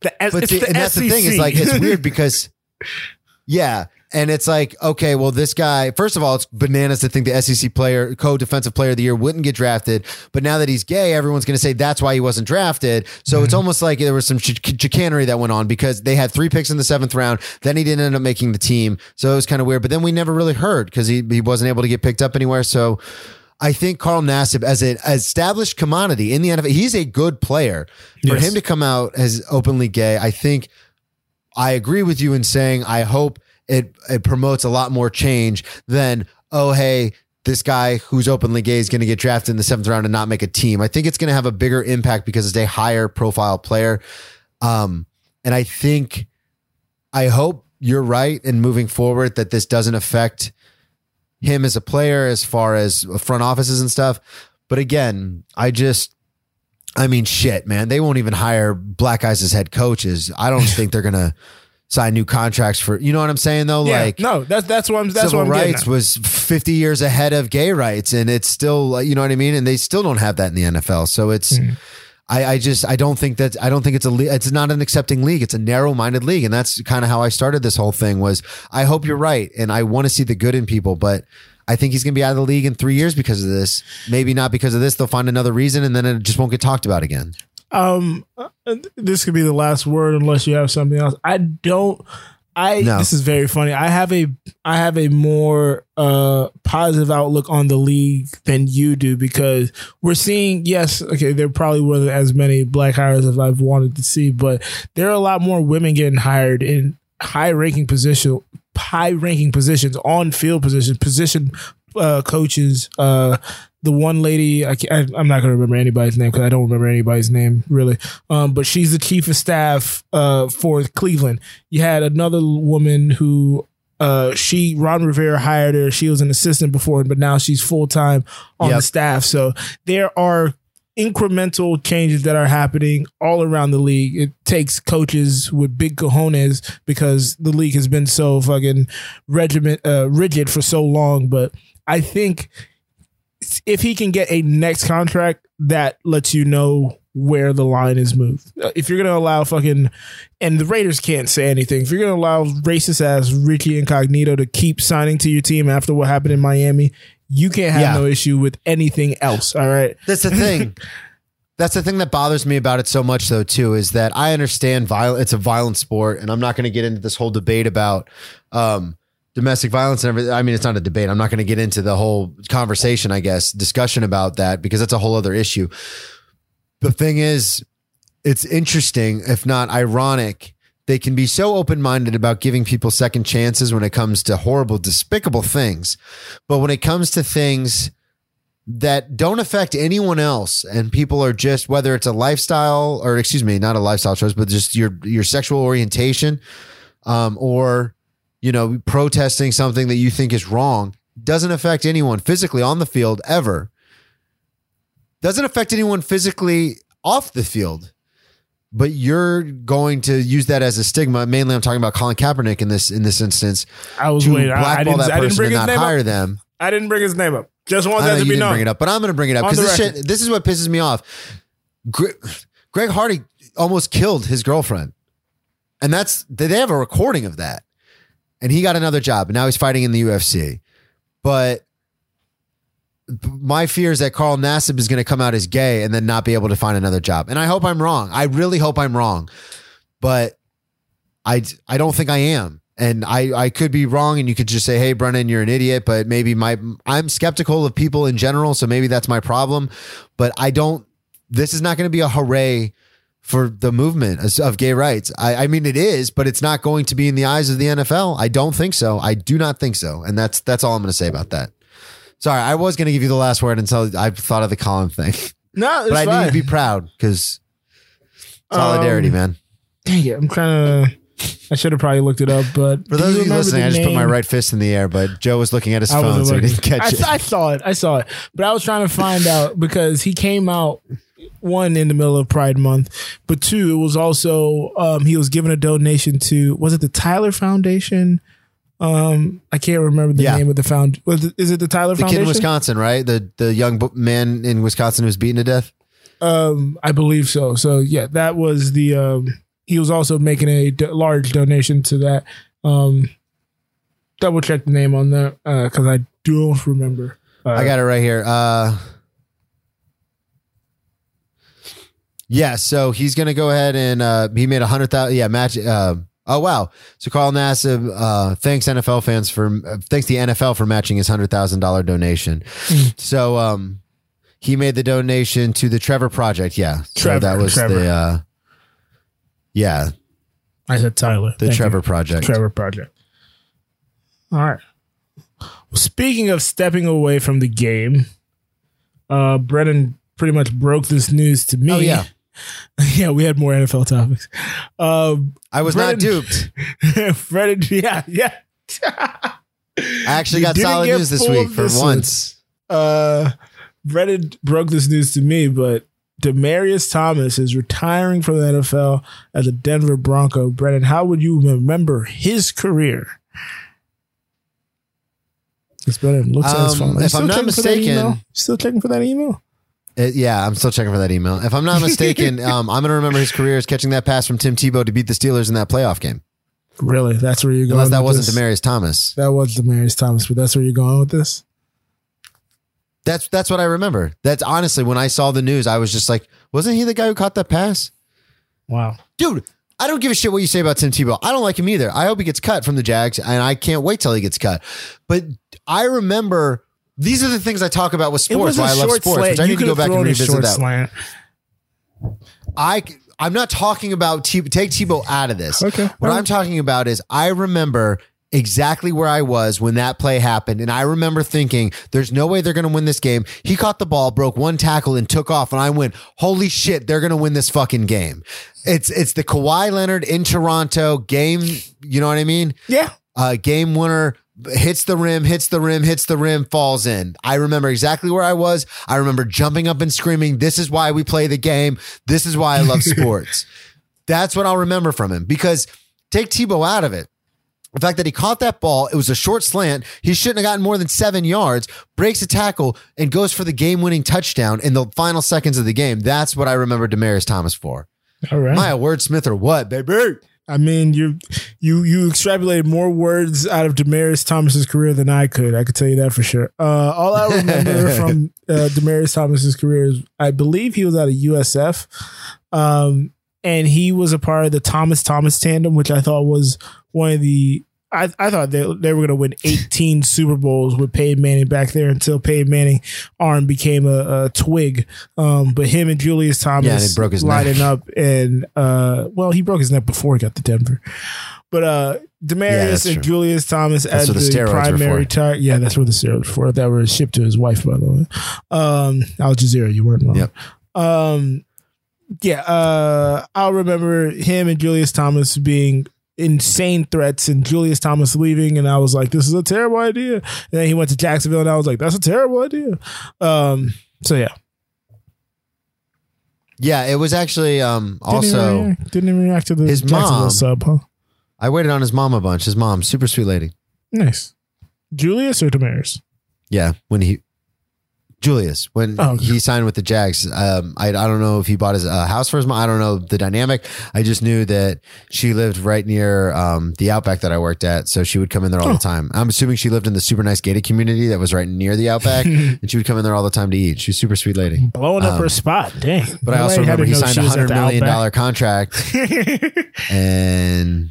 the S- but it's the, the and that's S E C. The thing is like, it's weird because yeah. And it's like, okay, well, this guy, first of all, it's bananas to think the S E C player, co-defensive player of the year wouldn't get drafted. But now that he's gay, everyone's going to say that's why he wasn't drafted. So mm-hmm. it's almost like there was some ch- chicanery that went on because they had three picks in the seventh round. Then he didn't end up making the team. So it was kind of weird. But then we never really heard because he, he wasn't able to get picked up anywhere. So I think Carl Nassib, as an established commodity in the N F L, he's a good player. Yes. For him to come out as openly gay, I think I agree with you in saying I hope It it promotes a lot more change than, oh, hey, this guy who's openly gay is going to get drafted in the seventh round and not make a team. I think it's going to have a bigger impact because it's a higher profile player. Um, and I think, I hope you're right in moving forward that this doesn't affect him as a player as far as front offices and stuff. But again, I just... I mean, shit, man. They won't even hire black guys as head coaches. I don't think they're going to sign new contracts for, you know what I'm saying though? Yeah, like no, that's, that's what I'm, that's what I'm getting at. Civil rights was fifty years ahead of gay rights and it's still, you know what I mean? And they still don't have that in the N F L. So it's, mm-hmm. I, I just, I don't think that, I don't think it's a, it's not an accepting league. It's a narrow minded league. And that's kind of how I started this whole thing was I hope you're right. And I want to see the good in people, but I think he's going to be out of the league in three years because of this, maybe not because of this. They'll find another reason. And then it just won't get talked about again. Um, this could be the last word unless you have something else. I don't. I no. This is very funny. I have a I have a more uh positive outlook on the league than you do because we're seeing yes, okay, there probably wasn't as many black hires as I've wanted to see, but there are a lot more women getting hired in high ranking position, high ranking positions, on field positions, position uh, coaches, uh. The one lady, I can't, I'm not going to remember anybody's name because I don't remember anybody's name, really. Um, but she's the chief of staff uh, for Cleveland. You had another woman who uh, she, Ron Rivera hired her. She was an assistant before, but now she's full-time on yep. the staff. So there are incremental changes that are happening all around the league. It takes coaches with big cojones because the league has been so fucking regiment, uh, rigid for so long. But I think... if he can get a next contract, that lets you know where the line is moved. If you're going to allow fucking, and the Raiders can't say anything, if you're going to allow racist ass Ricky Incognito to keep signing to your team after what happened in Miami, you can't have yeah. no issue with anything else. All right. That's the thing. That's the thing that bothers me about it so much though, too, is that I understand viol- it's a violent sport and I'm not going to get into this whole debate about, um, domestic violence and everything. I mean, it's not a debate. I'm not going to get into the whole conversation, I guess, discussion about that because that's a whole other issue. The thing is, it's interesting, if not ironic, they can be so open-minded about giving people second chances when it comes to horrible, despicable things. But when it comes to things that don't affect anyone else and people are just, whether it's a lifestyle or excuse me, not a lifestyle choice, but just your, your sexual orientation um, or you know, protesting something that you think is wrong doesn't affect anyone physically on the field ever. Doesn't affect anyone physically off the field, but you're going to use that as a stigma. Mainly I'm talking about Colin Kaepernick in this, in this instance, I was to waiting. blackball I, I that person and not hire up. them. I didn't bring his name up. Just want that to be known. Bring it up, but I'm going to bring it up because this shit, this is what pisses me off. Greg, Greg Hardy almost killed his girlfriend. And that's, they have a recording of that. And he got another job and now he's fighting in the U F C. But my fear is that Carl Nassib is going to come out as gay and then not be able to find another job. And I hope I'm wrong. I really hope I'm wrong. But I, I don't think I am. And I, I could be wrong, and you could just say, hey, Brennan, you're an idiot, but maybe my I'm skeptical of people in general, so maybe that's my problem. But I don't, this is not going to be a hooray for the movement of gay rights. I, I mean, it is, but it's not going to be in the eyes of the N F L. I don't think so. I do not think so. And that's that's all I'm going to say about that. Sorry, I was going to give you the last word until I thought of the Colin thing. No, it's But I fine. Need to be proud, because solidarity, um, man. Dang it, I'm trying to... I should have probably looked it up, but for those of you listening, I just name? put my right fist in the air, but Joe was looking at his I phone, so he didn't catch I, it. I saw it. I saw it. But I was trying to find out, because he came out, one, in the middle of Pride Month, but two, it was also, um, he was given a donation to, was it the Tyler Foundation? Um, I can't remember the yeah. name of the found. Was it, is it the Tyler the Foundation? The kid in Wisconsin, right? The, the young man in Wisconsin who was beaten to death? Um, I believe so. So, yeah, that was the... Um, he was also making a d- large donation to that. Um, double check the name on that, because uh, I don't remember. Uh, I got it right here. Uh, yeah, so he's going to go ahead and uh, he made one hundred thousand dollars. Yeah, match. Uh, oh, wow. So Carl Nassib, uh, thanks N F L fans for, uh, thanks the N F L for matching his one hundred thousand dollars donation. so um, he made the donation to the Trevor Project. Yeah, Trevor, so that was Trevor. the... Uh, Yeah. I said Tyler. The Thank Trevor you. Project. Trevor Project. All right. Well, speaking of stepping away from the game, uh, Brennan pretty much broke this news to me. Oh, yeah. Yeah, we had more N F L topics. Uh, I was Brennan, not duped. Brennan, yeah, yeah. I actually you got solid news this week for once. Uh, Brennan broke this news to me, but Demaryius Thomas is retiring from the N F L as a Denver Bronco. Brennan, how would you remember his career? It's Brennan looks um, at his phone. If I'm not mistaken, still checking for that email. It, yeah, I'm still checking for that email. If I'm not mistaken, um, I'm going to remember his career as catching that pass from Tim Tebow to beat the Steelers in that playoff game. Really, that's where you're going. Unless that with wasn't Demaryius Thomas. That was Demaryius Thomas, but that's where you're going with this. That's that's what I remember. That's honestly, when I saw the news, I was just like, wasn't he the guy who caught that pass? Wow. Dude, I don't give a shit what you say about Tim Tebow. I don't like him either. I hope he gets cut from the Jags, and I can't wait till he gets cut. But I remember, these are the things I talk about with sports, why I love sports, slant. Which I you need to go back and revisit that. Slant. I, I'm not talking about, Te- take Tebow out of this. Okay. What I'm talking about is, I remember... exactly where I was when that play happened. And I remember thinking, there's no way they're going to win this game. He caught the ball, broke one tackle, and took off. And I went, holy shit, they're going to win this fucking game. It's it's the Kawhi Leonard in Toronto game. You know what I mean? Yeah. Uh, game winner, hits the rim, hits the rim, hits the rim, falls in. I remember exactly where I was. I remember jumping up and screaming, this is why we play the game. This is why I love sports. That's what I'll remember from him. Because take Tebow out of it. The fact that he caught that ball, it was a short slant. He shouldn't have gotten more than seven yards, breaks a tackle, and goes for the game-winning touchdown in the final seconds of the game. That's what I remember Demaryius Thomas for. All right. Am I a wordsmith or what, baby? I mean, you you you extrapolated more words out of Demaryius Thomas's career than I could. I could tell you that for sure. Uh, all I remember from uh, Demaryius Thomas's career is I believe he was out of U S F. Um And he was a part of the Thomas Thomas tandem, which I thought was one of the. I, I thought they they were going to win eighteen Super Bowls with Peyton Manning back there until Peyton Manning's arm became a, a twig. Um, but him and Julius Thomas yeah, they broke his lining neck. up, and uh, well, he broke his neck before he got to Denver. But uh, Demaryius yeah, and true. Julius Thomas that's as the, the primary target. Yeah, that's where the steroids were for. That were shipped to his wife, by the way. Um, Al Jazeera, you weren't wrong. Yep. Um, Yeah, uh, I'll remember him and Julius Thomas being insane threats and Julius Thomas leaving. And I was like, this is a terrible idea. And then he went to Jacksonville and I was like, that's a terrible idea. Um, so, yeah. Yeah, it was actually um, also didn't even, didn't even react to the his Jacksonville mom, sub, huh? I waited on his mom a bunch. His mom, super sweet lady. Nice. Julius or Demaryius? Yeah, when he... Julius, when oh, okay. he signed with the Jags, um, I, I don't know if he bought his uh, house for his mom. I don't know the dynamic. I just knew that she lived right near um, the Outback that I worked at. So she would come in there all oh. the time. I'm assuming she lived in the super nice gated community that was right near the Outback. And she would come in there all the time to eat. She's a super sweet lady. Blowing um, up her spot. Dang. But Nobody I also remember he signed a one hundred million dollar contract. And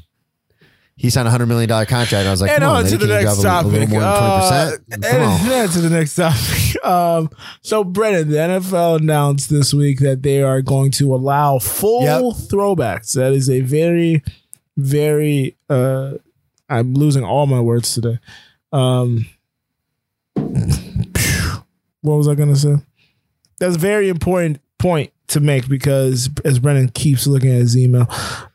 he signed a hundred million dollar contract. I was like, and come on, on to the next topic. Uh, and on to the next topic. Um, so Brennan, the N F L announced this week that they are going to allow full yep. throwbacks. That is a very, very. Uh, I'm losing all my words today. Um, what was I gonna say? That's a very important point to make because as Brennan keeps looking at his email,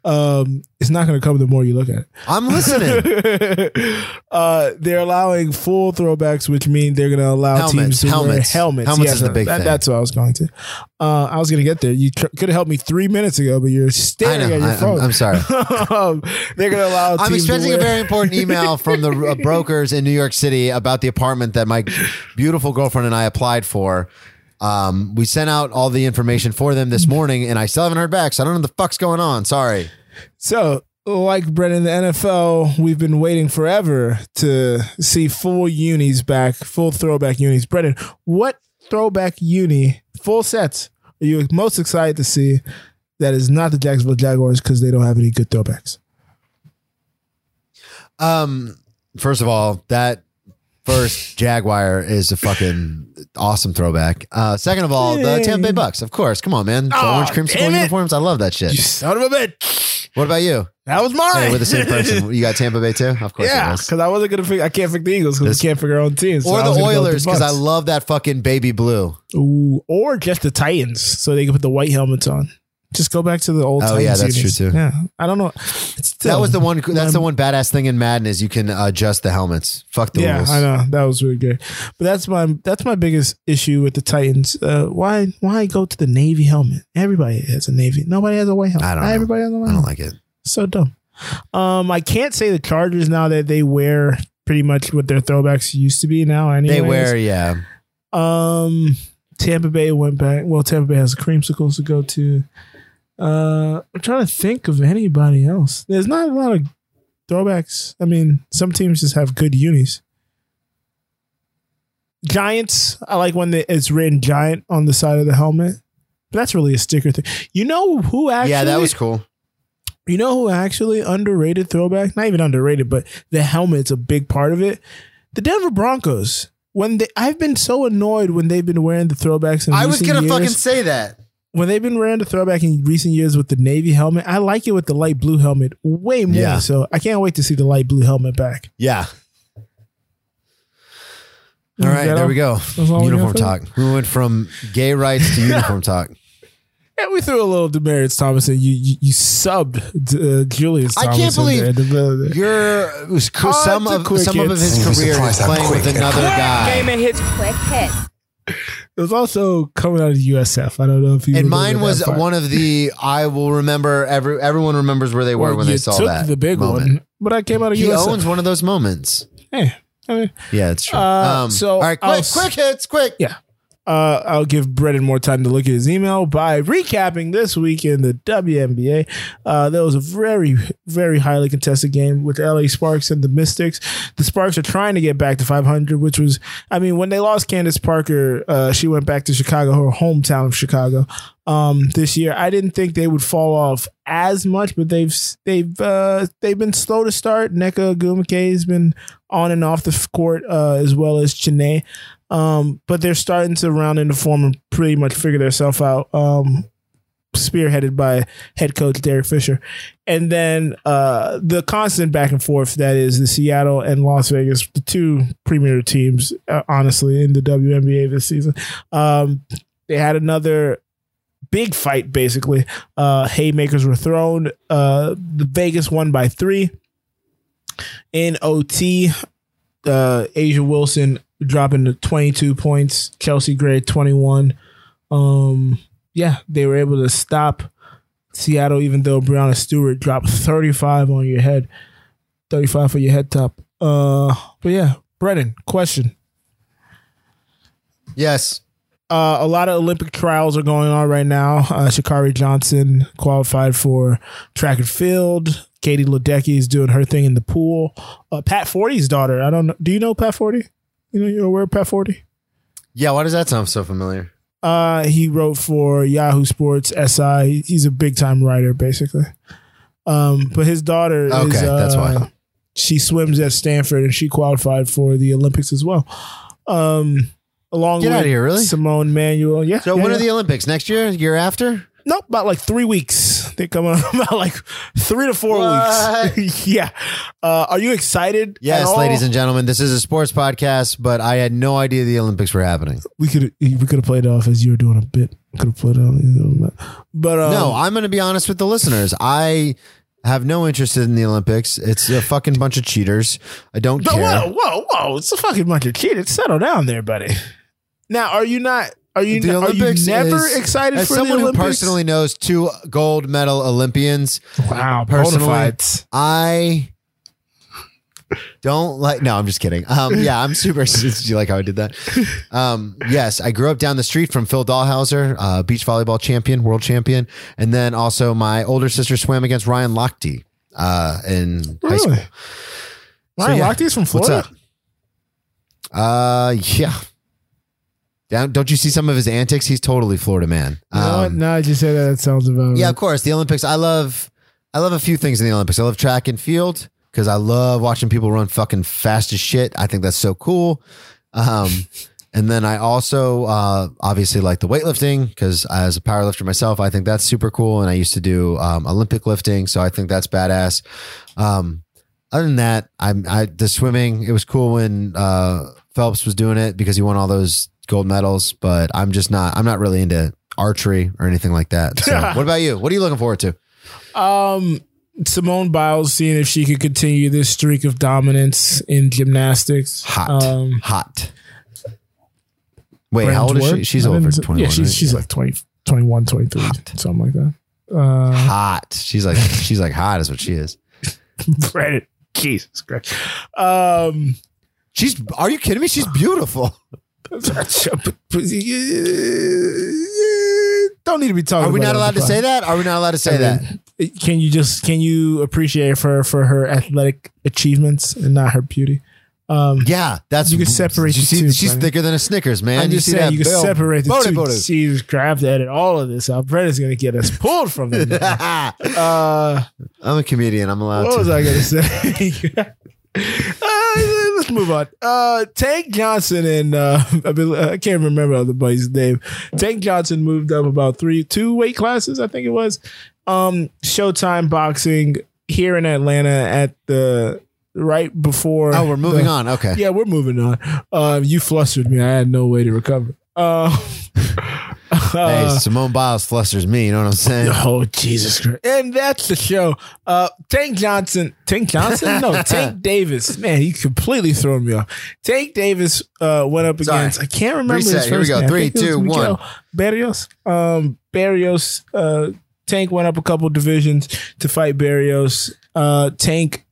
um, it's not going to come the more you look at it. I'm listening. uh, they're allowing full throwbacks, which means they're going to allow helmets, teams to helmets. wear helmets. Helmets yes, is the big that, thing. That's what I was going to. Uh, I was going to get there. You tr- could have helped me three minutes ago, but you're staring know, at your I, phone. I'm, I'm sorry. um, they're going to allow I'm teams expecting to wear- a very important email from the uh, brokers in New York City about the apartment that my beautiful girlfriend and I applied for. Um, we sent out all the information for them this morning, and I still haven't heard back, so I don't know what the fuck's going on. Sorry. So, like Brennan, the N F L, we've been waiting forever to see full unis back, full throwback unis. Brennan, what throwback uni, full sets, are you most excited to see that is not the Jacksonville Jaguars because they don't have any good throwbacks? Um, first of all, that... First, Jaguar is a fucking awesome throwback. Uh, second of all, the Tampa Bay Bucks, of course. Come on, man. The oh, orange creamsicle uniforms. I love that shit. You son of a bitch. What about you? That was mine. Hey, we're the same person. You got Tampa Bay too? Of course. Yeah, because I wasn't gonna. Figure, I can't pick the Eagles because we can't figure our own teams. So or the Oilers because I love that fucking baby blue. Ooh, or just the Titans so they can put the white helmets on. Just go back to the old. Oh yeah, that's series. True too. Yeah, I don't know. Still, that was the one. That's the one badass thing in Madden is you can adjust the helmets. Fuck the yeah, rules. Yeah, I know that was really good. But that's my that's my biggest issue with the Titans. Uh, why why go to the navy helmet? Everybody has a navy. Nobody has a white helmet. I don't. Know. Everybody has a white. I don't helmet. Like it. So dumb. Um, I can't say the Chargers now that they wear pretty much what their throwbacks used to be now. Anyways. They wear yeah. Um, Tampa Bay went back. Well, Tampa Bay has the creamsicles to go to. Uh, I'm trying to think of anybody else. There's not a lot of throwbacks. I mean, some teams just have good unis. Giants, I like when they, it's written Giant on the side of the helmet. But that's really a sticker thing. You know who actually... Yeah, that was cool. You know who actually underrated throwback? Not even underrated, but the helmet's a big part of it. The Denver Broncos. When they, I've been so annoyed when they've been wearing the throwbacks in I was going to fucking say that. When they've been wearing the throwback in recent years with the navy helmet, I like it with the light blue helmet way more. Yeah. So I can't wait to see the light blue helmet back. Yeah. All right, there all? we go. Uniform talk. We went from gay rights to uniform talk. And we threw a little Demaryius Thomas in. You, you, you subbed uh, Julius Thomas. I can't believe your some, of, some of his career was playing with another guy. Game and hits quick hits. It was also coming out of U S F. I don't know if you. And mine was part. one of the. I will remember. Every everyone remembers where they were well, when they saw took that the big moment. one. But I came out of he U S F. He owns one of those moments. Hey, I mean, yeah, it's true. Uh, um, so all right, quick, I'll, quick hits, quick. Yeah, uh, I'll give Brennan more time to look at his email by recapping this week in the W N B A. Uh, there was a very, very highly contested game with L A Sparks and the Mystics. The Sparks are trying to get back to five hundred, which was, I mean, when they lost Candace Parker, uh, she went back to Chicago, her hometown of Chicago, um, this year. I didn't think they would fall off as much, but they've they've uh, they've been slow to start. Nneka Agumike has been on and off the court, uh, as well as Chene. Um, but they're starting to round into form and pretty much figure themselves out, um, spearheaded by head coach Derek Fisher. And then uh, the constant back and forth that is the Seattle and Las Vegas, the two premier teams, uh, honestly, in the W N B A this season. Um, they had another big fight, basically. Uh, haymakers were thrown. Uh, the Vegas won by three. In O T, uh, Asia Wilson dropping to twenty-two points, Chelsea Gray twenty-one. Um, yeah, they were able to stop Seattle, even though Breonna Stewart dropped thirty-five on your head, thirty-five for your head top. Uh, but yeah, Brennan, question. Yes. Uh, a lot of Olympic trials are going on right now. Uh, Sha'Carri Johnson qualified for track and field. Katie Ledecky is doing her thing in the pool. Uh, Pat Forty's daughter. I don't know. Do you know Pat Forty? You know, you're aware of Pat Forty? Yeah, why does that sound so familiar? Uh, he wrote for Yahoo Sports, S I. He's a big-time writer, basically. Um, but his daughter okay, is... Okay, uh, that's why. She swims at Stanford, and she qualified for the Olympics as well. Um, along Get with out of here, really? Simone Manuel. Yeah. So yeah, when yeah. are the Olympics? Next year? Year after? No, nope, about like three weeks. They're coming up about like three to four what? weeks. yeah. Uh, are you excited? Yes, ladies and gentlemen. This is a sports podcast, but I had no idea the Olympics were happening. We could we could have played it off as you were doing a bit. Could have played it off, but um, no. I'm going to be honest with the listeners. I have no interest in the Olympics. It's a fucking bunch of cheaters. I don't but care. Whoa, whoa, whoa! It's a fucking bunch of cheaters. Settle down there, buddy. Now, are you not? Are you, the Olympics are you never is, excited for the Olympics? As someone who personally knows two gold medal Olympians. Wow, personally, I don't like... No, I'm just kidding. Um, yeah, I'm super... Did you like how I did that? Um, yes, I grew up down the street from Phil Dahlhauser, uh, beach volleyball champion, world champion. And then also my older sister swam against Ryan Lochte uh, in really? high school. Ryan so, yeah. Lochte is from Florida? Uh, yeah. Don't you see some of his antics? He's totally Florida man. Um, no, no, I just say that. It sounds about right. Yeah, of course. The Olympics. I love I love a few things in the Olympics. I love track and field because I love watching people run fucking fast as shit. I think that's so cool. Um, and then I also uh, obviously like the weightlifting because as a power lifter myself, I think that's super cool. And I used to do um, Olympic lifting. So I think that's badass. Um, other than that, I'm, I the swimming. It was cool when uh, Phelps was doing it because he won all those gold medals, but I'm just not, I'm not really into archery or anything like that. So what about you? What are you looking forward to? Um, Simone Biles, seeing if she could continue this streak of dominance in gymnastics. Hot, um, hot. Wait, how old is she? She's over twenty-one. Yeah, she's, right? she's yeah. like twenty, twenty-one, twenty-three, hot. Something like that. Uh, hot. She's like, she's like hot is what she is. Brandon, Jesus Christ. Um, she's, are you kidding me? She's beautiful. Don't need to be talking. Are we about not allowed to say that? Are we not allowed to say I mean, that? Can you just can you appreciate her for her athletic achievements and not her beauty? Um, yeah, that's you can separate. You see, two, she's buddy. thicker than a Snickers, man. I'm just you saying, see that you can separate the Bode, two. Bode. She's grabbed at it. All of this. Alfreda's gonna get us pulled from it. uh, I'm a comedian. I'm allowed. What to. was I gonna say? uh, let's move on. Uh, Tank Johnson and uh, I, mean, I can't remember the buddy's name. Tank Johnson moved up about three, two weight classes, I think it was. Um, Showtime Boxing here in Atlanta at the right before. Oh, we're moving the, on. Okay, yeah, we're moving on. Uh, you flustered me. I had no way to recover. Uh, hey, Simone Biles flusters me. You know what I'm saying? Oh, Jesus Christ. And that's the show. Uh, Tank Johnson. Tank Johnson? No, Tank Davis. Man, he completely threw me off. Tank Davis uh, went up Sorry. against, I can't remember Reset. his first Here we go. Name. Three, two, one. Barrios. Um, Barrios. Uh, Tank went up a couple divisions to fight Barrios. Uh, Tank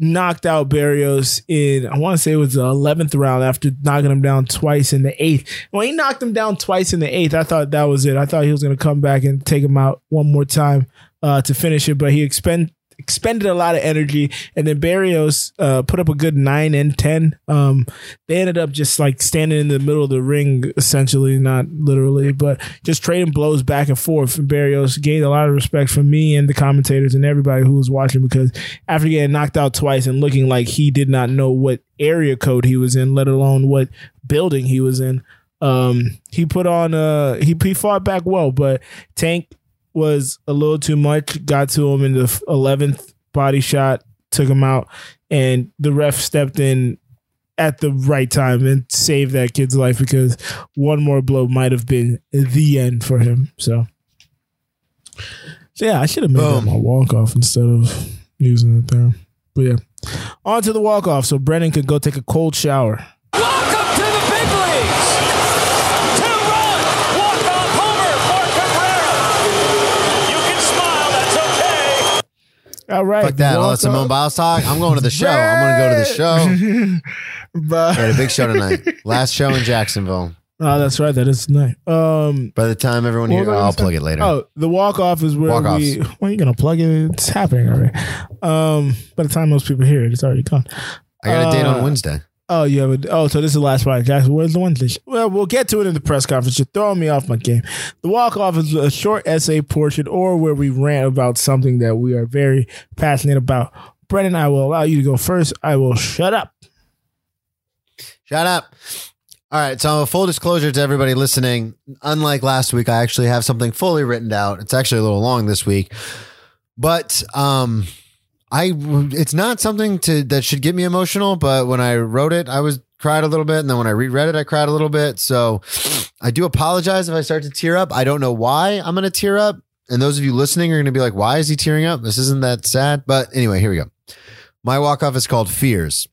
knocked out Barrios in, I want to say it was the eleventh round after knocking him down twice in the eighth. When he knocked him down twice in the eighth, I thought that was it. I thought he was going to come back and take him out one more time uh, to finish it, but he expend, expended a lot of energy, and then Barrios uh, put up a good nine and ten. Um, they ended up just like standing in the middle of the ring, essentially, not literally, but just trading blows back and forth. And Barrios gained a lot of respect from me and the commentators and everybody who was watching, because after getting knocked out twice and looking like he did not know what area code he was in, let alone what building he was in, um, he put on, uh, he, he fought back well, but Tank was a little too much, got to him in the eleventh body shot, took him out, and the ref stepped in at the right time and saved that kid's life, because one more blow might have been the end for him. So, so yeah, I should have made um, that my walk-off instead of using it there. But yeah, on to the walk-off so Brennan could go take a cold shower. All right. Fuck that. All that Simone Biles talk. I'm going to the show. I'm going to go to the show. But we had a big show tonight. Last show in Jacksonville. Oh, that's right. That is tonight. Um, By the time everyone hears, I'll plug it later. Oh, the walk-off is where walk-offs. we... When are you going to plug it? It's happening already. Um, by the time most people hear it, it's already gone. I got a date uh, on Wednesday. Oh, you have a... Oh, so this is the last part. Jackson, where's the Wednesday? Well, we'll get to it in the press conference. You're throwing me off my game. The walk-off is a short essay portion or where we rant about something that we are very passionate about. Brennan, I will allow you to go first. I will shut up. Shut up. All right. So, full disclosure to everybody listening, unlike last week, I actually have something fully written out. It's actually a little long this week, but um, I it's not something to that should get me emotional. But when I wrote it, I was cried a little bit, and then when I reread it, I cried a little bit. So, I do apologize if I start to tear up. I don't know why I'm going to tear up. And those of you listening are going to be like, why is he tearing up? This isn't that sad. But anyway, here we go. My walk-off is called Fears.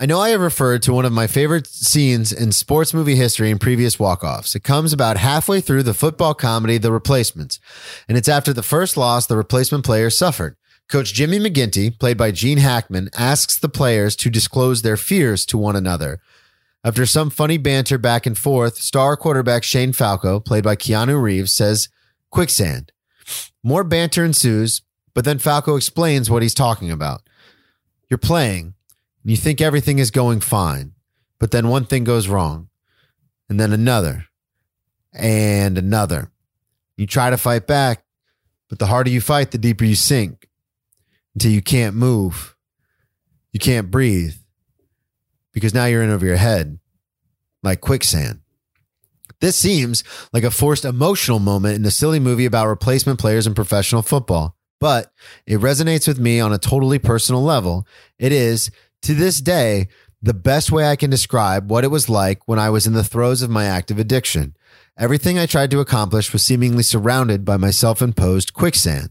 I know I have referred to one of my favorite scenes in sports movie history in previous walk-offs. It comes about halfway through the football comedy, The Replacements. And it's after the first loss the replacement player suffered. Coach Jimmy McGinty, played by Gene Hackman, asks the players to disclose their fears to one another. After some funny banter back and forth, star quarterback Shane Falco, played by Keanu Reeves, says, "Quicksand." More banter ensues, but then Falco explains what he's talking about. You're playing, and you think everything is going fine, but then one thing goes wrong, and then another, and another. You try to fight back, but the harder you fight, the deeper you sink, until you can't move. You can't breathe, because now you're in over your head, like quicksand. This seems like a forced emotional moment in a silly movie about replacement players in professional football, but it resonates with me on a totally personal level. It is, to this day, the best way I can describe what it was like when I was in the throes of my active addiction. Everything I tried to accomplish was seemingly surrounded by my self-imposed quicksand.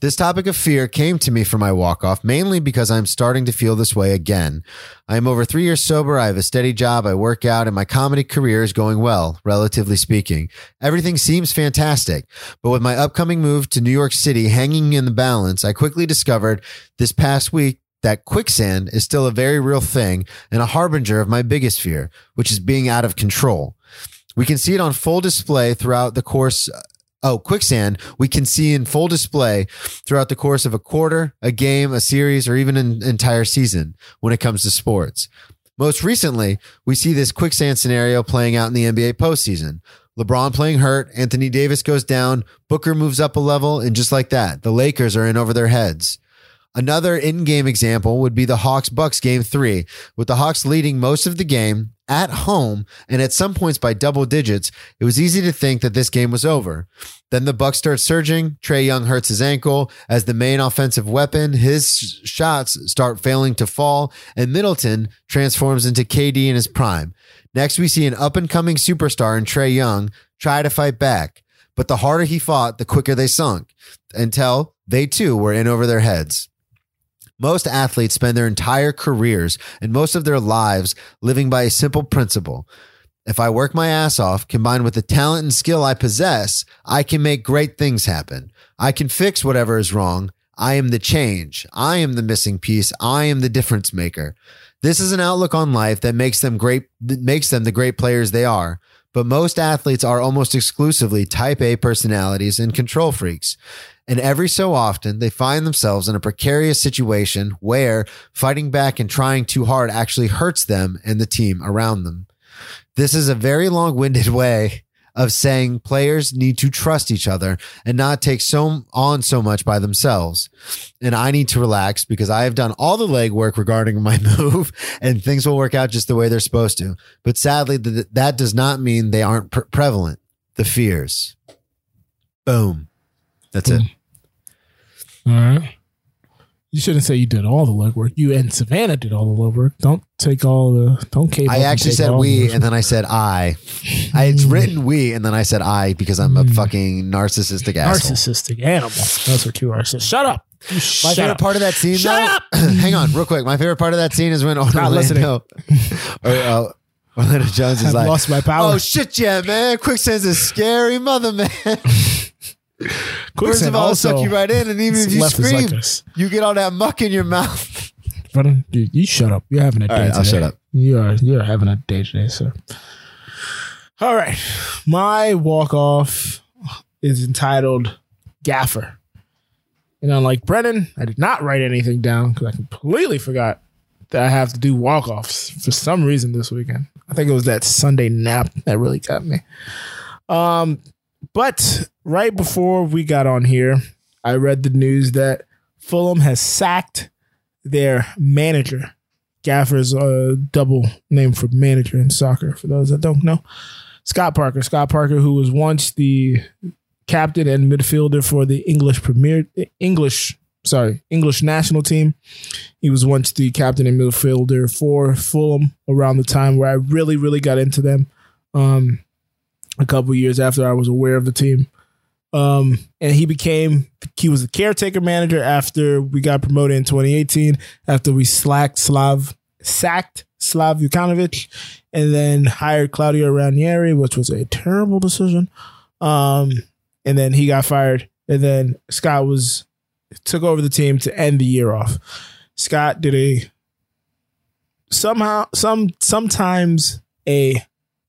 This topic of fear came to me for my walk-off, mainly because I'm starting to feel this way again. I am over three years sober, I have a steady job, I work out, and my comedy career is going well, relatively speaking. Everything seems fantastic, but with my upcoming move to New York City hanging in the balance, I quickly discovered this past week that quicksand is still a very real thing and a harbinger of my biggest fear, which is being out of control. We can see it on full display throughout the course Oh, quicksand, we can see in full display throughout the course of a quarter, a game, a series, or even an entire season when it comes to sports. Most recently, we see this quicksand scenario playing out in the N B A postseason. LeBron playing hurt, Anthony Davis goes down, Booker moves up a level, and just like that, the Lakers are in over their heads. Another in-game example would be the Hawks-Bucks game three, with the Hawks leading most of the game at home and at some points by double digits. It was easy to think that this game was over. Then the Bucks start surging. Trey Young hurts his ankle as the main offensive weapon. His shots start failing to fall, and Middleton transforms into K D in his prime. Next, we see an up-and-coming superstar in Trey Young try to fight back, but the harder he fought, the quicker they sunk, until they too were in over their heads. Most athletes spend their entire careers and most of their lives living by a simple principle. If I work my ass off, combined with the talent and skill I possess, I can make great things happen. I can fix whatever is wrong. I am the change. I am the missing piece. I am the difference maker. This is an outlook on life that makes them great, that makes them the great players they are. But most athletes are almost exclusively type A personalities and control freaks. And every so often, they find themselves in a precarious situation where fighting back and trying too hard actually hurts them and the team around them. This is a very long-winded way of saying players need to trust each other and not take so on so much by themselves. And I need to relax because I have done all the legwork regarding my move and things will work out just the way they're supposed to. But sadly, th- that does not mean they aren't pre- prevalent. The fears. Boom. That's Boom. it. All right. You shouldn't say you did all the legwork. You and Savannah did all the legwork. Don't take all the, don't cave. I actually said we, and then I said I. I it's written we, and then I said I because I'm a fucking narcissistic asshole. Narcissistic animal. That's what you are. So shut up. My Shut favorite up. part of that scene, Shut though, up. hang on real quick. My favorite part of that scene is when Orlando, or, uh, Orlando Jones is I've like, lost my power. Oh, shit, yeah, man. Quicksand's a scary mother, man. First of all, suck you right in, and even if you scream, like you get all that muck in your mouth. Brother, dude, you shut up. You're having a all day right, today. I'll shut up. You are you're having a day today, sir. All right, my walk off is entitled "Gaffer," and unlike Brennan, I did not write anything down because I completely forgot that I have to do walk offs for some reason this weekend. I think it was that Sunday nap that really got me. Um. But right before we got on here, I read the news that Fulham has sacked their manager. Gaffer's a double name for manager in soccer, for those that don't know. Scott Parker. Scott Parker, who was once the captain and midfielder for the English Premier English, sorry, English national team. He was once the captain and midfielder for Fulham around the time where I really, really got into them. Um, a couple of years after I was aware of the team. Um, and he became, he was the caretaker manager after we got promoted in twenty eighteen, after we slacked Slav, sacked Slav Jukanovic, and then hired Claudio Ranieri, which was a terrible decision. Um, and then he got fired. And then Scott was, took over the team to end the year off. Scott did a, somehow, some, sometimes a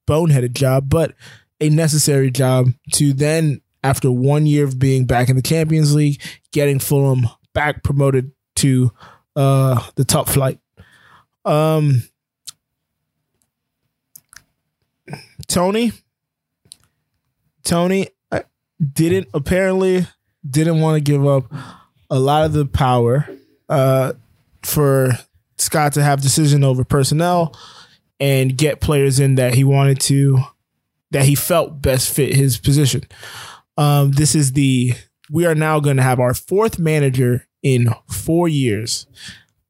boneheaded job, but a necessary job to then, after one year of being back in the Champions League, getting Fulham back promoted to uh, the top flight. Um, Tony, Tony didn't apparently didn't want to give up a lot of the power uh, for Scott to have decision over personnel and get players in that he wanted to, that he felt best fit his position. Um, this is the, we are now going to have our fourth manager in four years.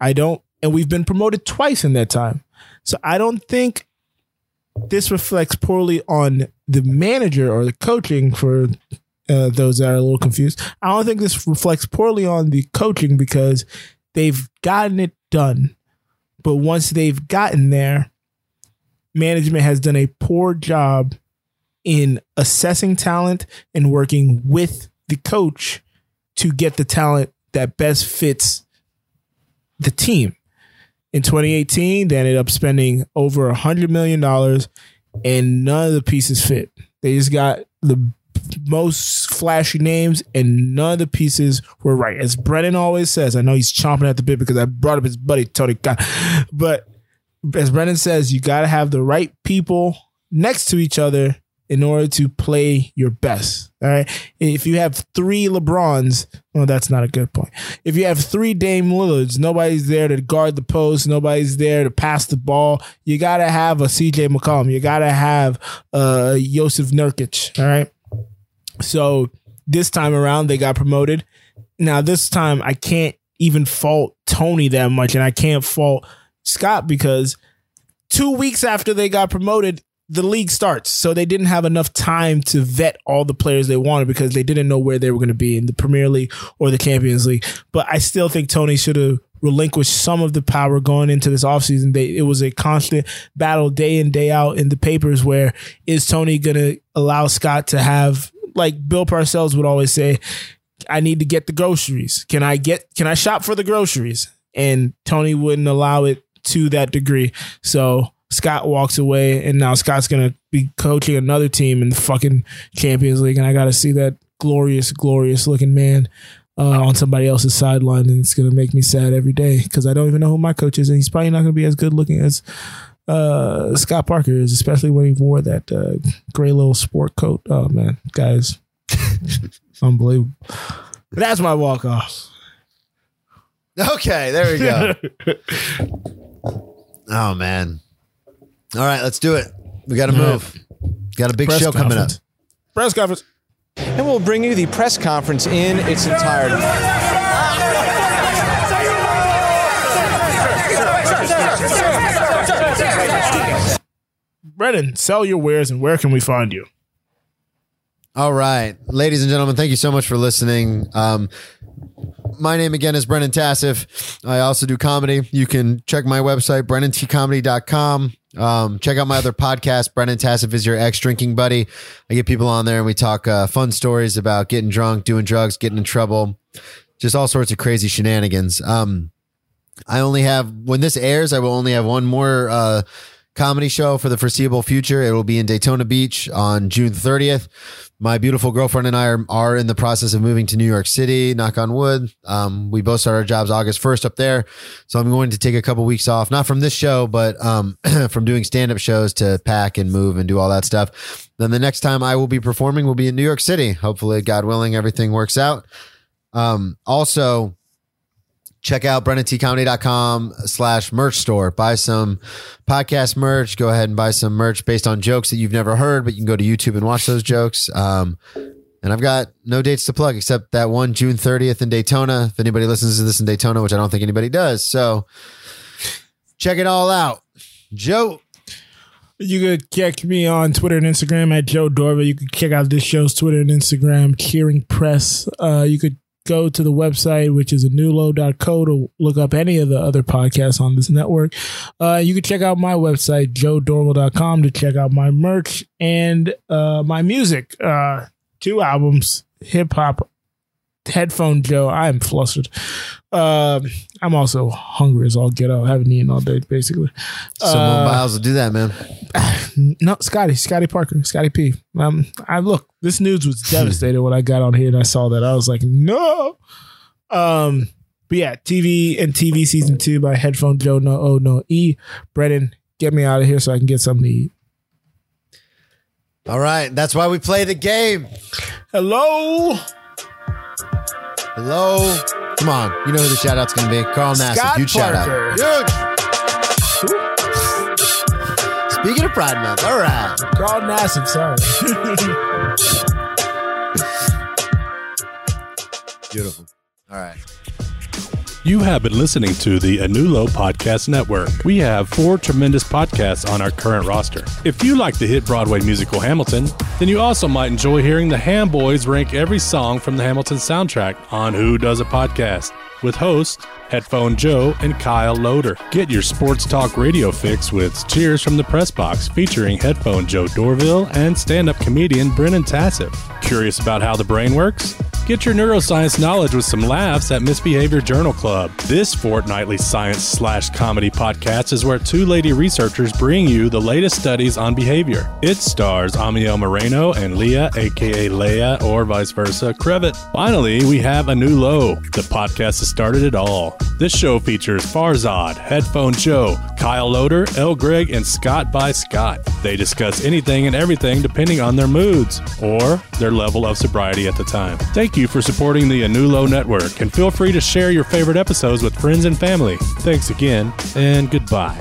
I don't, and we've been promoted twice in that time. So I don't think this reflects poorly on the manager or the coaching for uh, those that are a little confused. I don't think this reflects poorly on the coaching because they've gotten it done. But once they've gotten there, management has done a poor job in assessing talent and working with the coach to get the talent that best fits the team. In twenty eighteen, they ended up spending over one hundred million dollars and none of the pieces fit. They just got the most flashy names and none of the pieces were right. As Brennan always says, I know he's chomping at the bit because I brought up his buddy, Tony Khan. But as Brennan says, you got to have the right people next to each other in order to play your best. All right. If you have three LeBrons, well, that's not a good point. If you have three Dame Lillards, nobody's there to guard the post. Nobody's there to pass the ball. You got to have a C J McCollum. You got to have uh, Josef Nurkic. All right. So this time around, they got promoted. Now, this time, I can't even fault Tony that much, and I can't fault Scott because two weeks after they got promoted, the league starts, so they didn't have enough time to vet all the players they wanted because they didn't know where they were going to be in the Premier League or the Champions League. But I still think Tony should have relinquished some of the power going into this offseason. They, it was a constant battle day in, day out in the papers where is Tony going to allow Scott to have, like Bill Parcells would always say, I need to get the groceries. Can I get, can I shop for the groceries? And Tony wouldn't allow it to that degree. So Scott walks away, and now Scott's going to be coaching another team in the fucking Champions League, and I got to see that glorious, glorious-looking man uh, on somebody else's sideline, and it's going to make me sad every day because I don't even know who my coach is, and he's probably not going to be as good-looking as uh, Scott Parker is, especially when he wore that uh, gray little sport coat. Oh, man, guys, unbelievable. But that's my walk-off. Okay, there we go. Oh, man. All right, let's do it. We got to move. Got a big press show conference. Coming up. Press conference. And we'll bring you the press conference in its entirety. Brennan, sell your wares and where can we find you? All right. Ladies and gentlemen, thank you so much for listening. Um, My name again is Brennan Tassif. I also do comedy. You can check my website, brennan t comedy dot com. Um, check out my other podcast, Brennan Tassif Is Your Ex-Drinking Buddy. I get people on there and we talk uh, fun stories about getting drunk, doing drugs, getting in trouble, just all sorts of crazy shenanigans. Um, I only have, when this airs, I will only have one more uh, comedy show for the foreseeable future. It will be in Daytona Beach on June thirtieth. My beautiful girlfriend and I are, are in the process of moving to New York City, knock on wood. Um, we both start our jobs August first up there. So I'm going to take a couple weeks off, not from this show, but um, from doing stand-up shows to pack and move and do all that stuff. Then the next time I will be performing will be in New York City. Hopefully, God willing, everything works out. Um, also, Check out brennan t comedy dot com slash merch store. Buy some podcast merch. Go ahead and buy some merch based on jokes that you've never heard, but you can go to YouTube and watch those jokes. Um, and I've got no dates to plug except that one June thirtieth in Daytona. If anybody listens to this in Daytona, which I don't think anybody does. So check it all out. Joe. You could catch me on Twitter and Instagram at Joe Dorva. You could check out this show's Twitter and Instagram, Cheering Press. Uh, you could go to the website, which is a new low dot co to look up any of the other podcasts on this network. Uh, you can check out my website, joe dorval dot com, to check out my merch and uh, my music. Uh, two albums, hip-hop, Headphone Joe. I am flustered. Uh, I'm also hungry as all get out. I haven't eaten all day, basically. Simone Biles will do that, man. No, Scotty, Scotty Parker, Scotty P. Um, I look, this news was devastated when I got on here and I saw that. I was like, no. Um, but yeah, T V and T V season two by Headphone Joe. No, oh, no, E. Brennan, get me out of here so I can get something to eat. All right. That's why we play the game. Hello. Hello. Come on. You know who the shout out's going to be. Carl Nassib. Huge shout out. Dude. Speaking of Pride Month. All right. Carl Nassib. Sorry. Beautiful. All right. You have been listening to the Anulo Podcast Network. We have four tremendous podcasts on our current roster. If you like the hit Broadway musical Hamilton, then you also might enjoy hearing the Ham Boys rank every song from the Hamilton soundtrack on Who Does a Podcast, with hosts Headphone Joe and Kyle Loader. Get your sports talk radio fix with Cheers from the Press Box, featuring Headphone Joe Dorville and stand-up comedian Brennan Tassif. Curious about how the brain works? Get your neuroscience knowledge with some laughs at Misbehavior Journal Club. This fortnightly science slash comedy podcast is where two lady researchers bring you the latest studies on behavior. It stars Amiel Moreno and Leah, aka Leia, or vice versa, Crevit. Finally, we have a new low. The podcast has started it all. This show features Farzad, Headphone Joe, Kyle Loader, L. Greg, and Scott by Scott. They discuss anything and everything depending on their moods or their level of sobriety at the time. Thank you for supporting the Anulo Network, and feel free to share your favorite episodes with friends and family. Thanks again, and goodbye.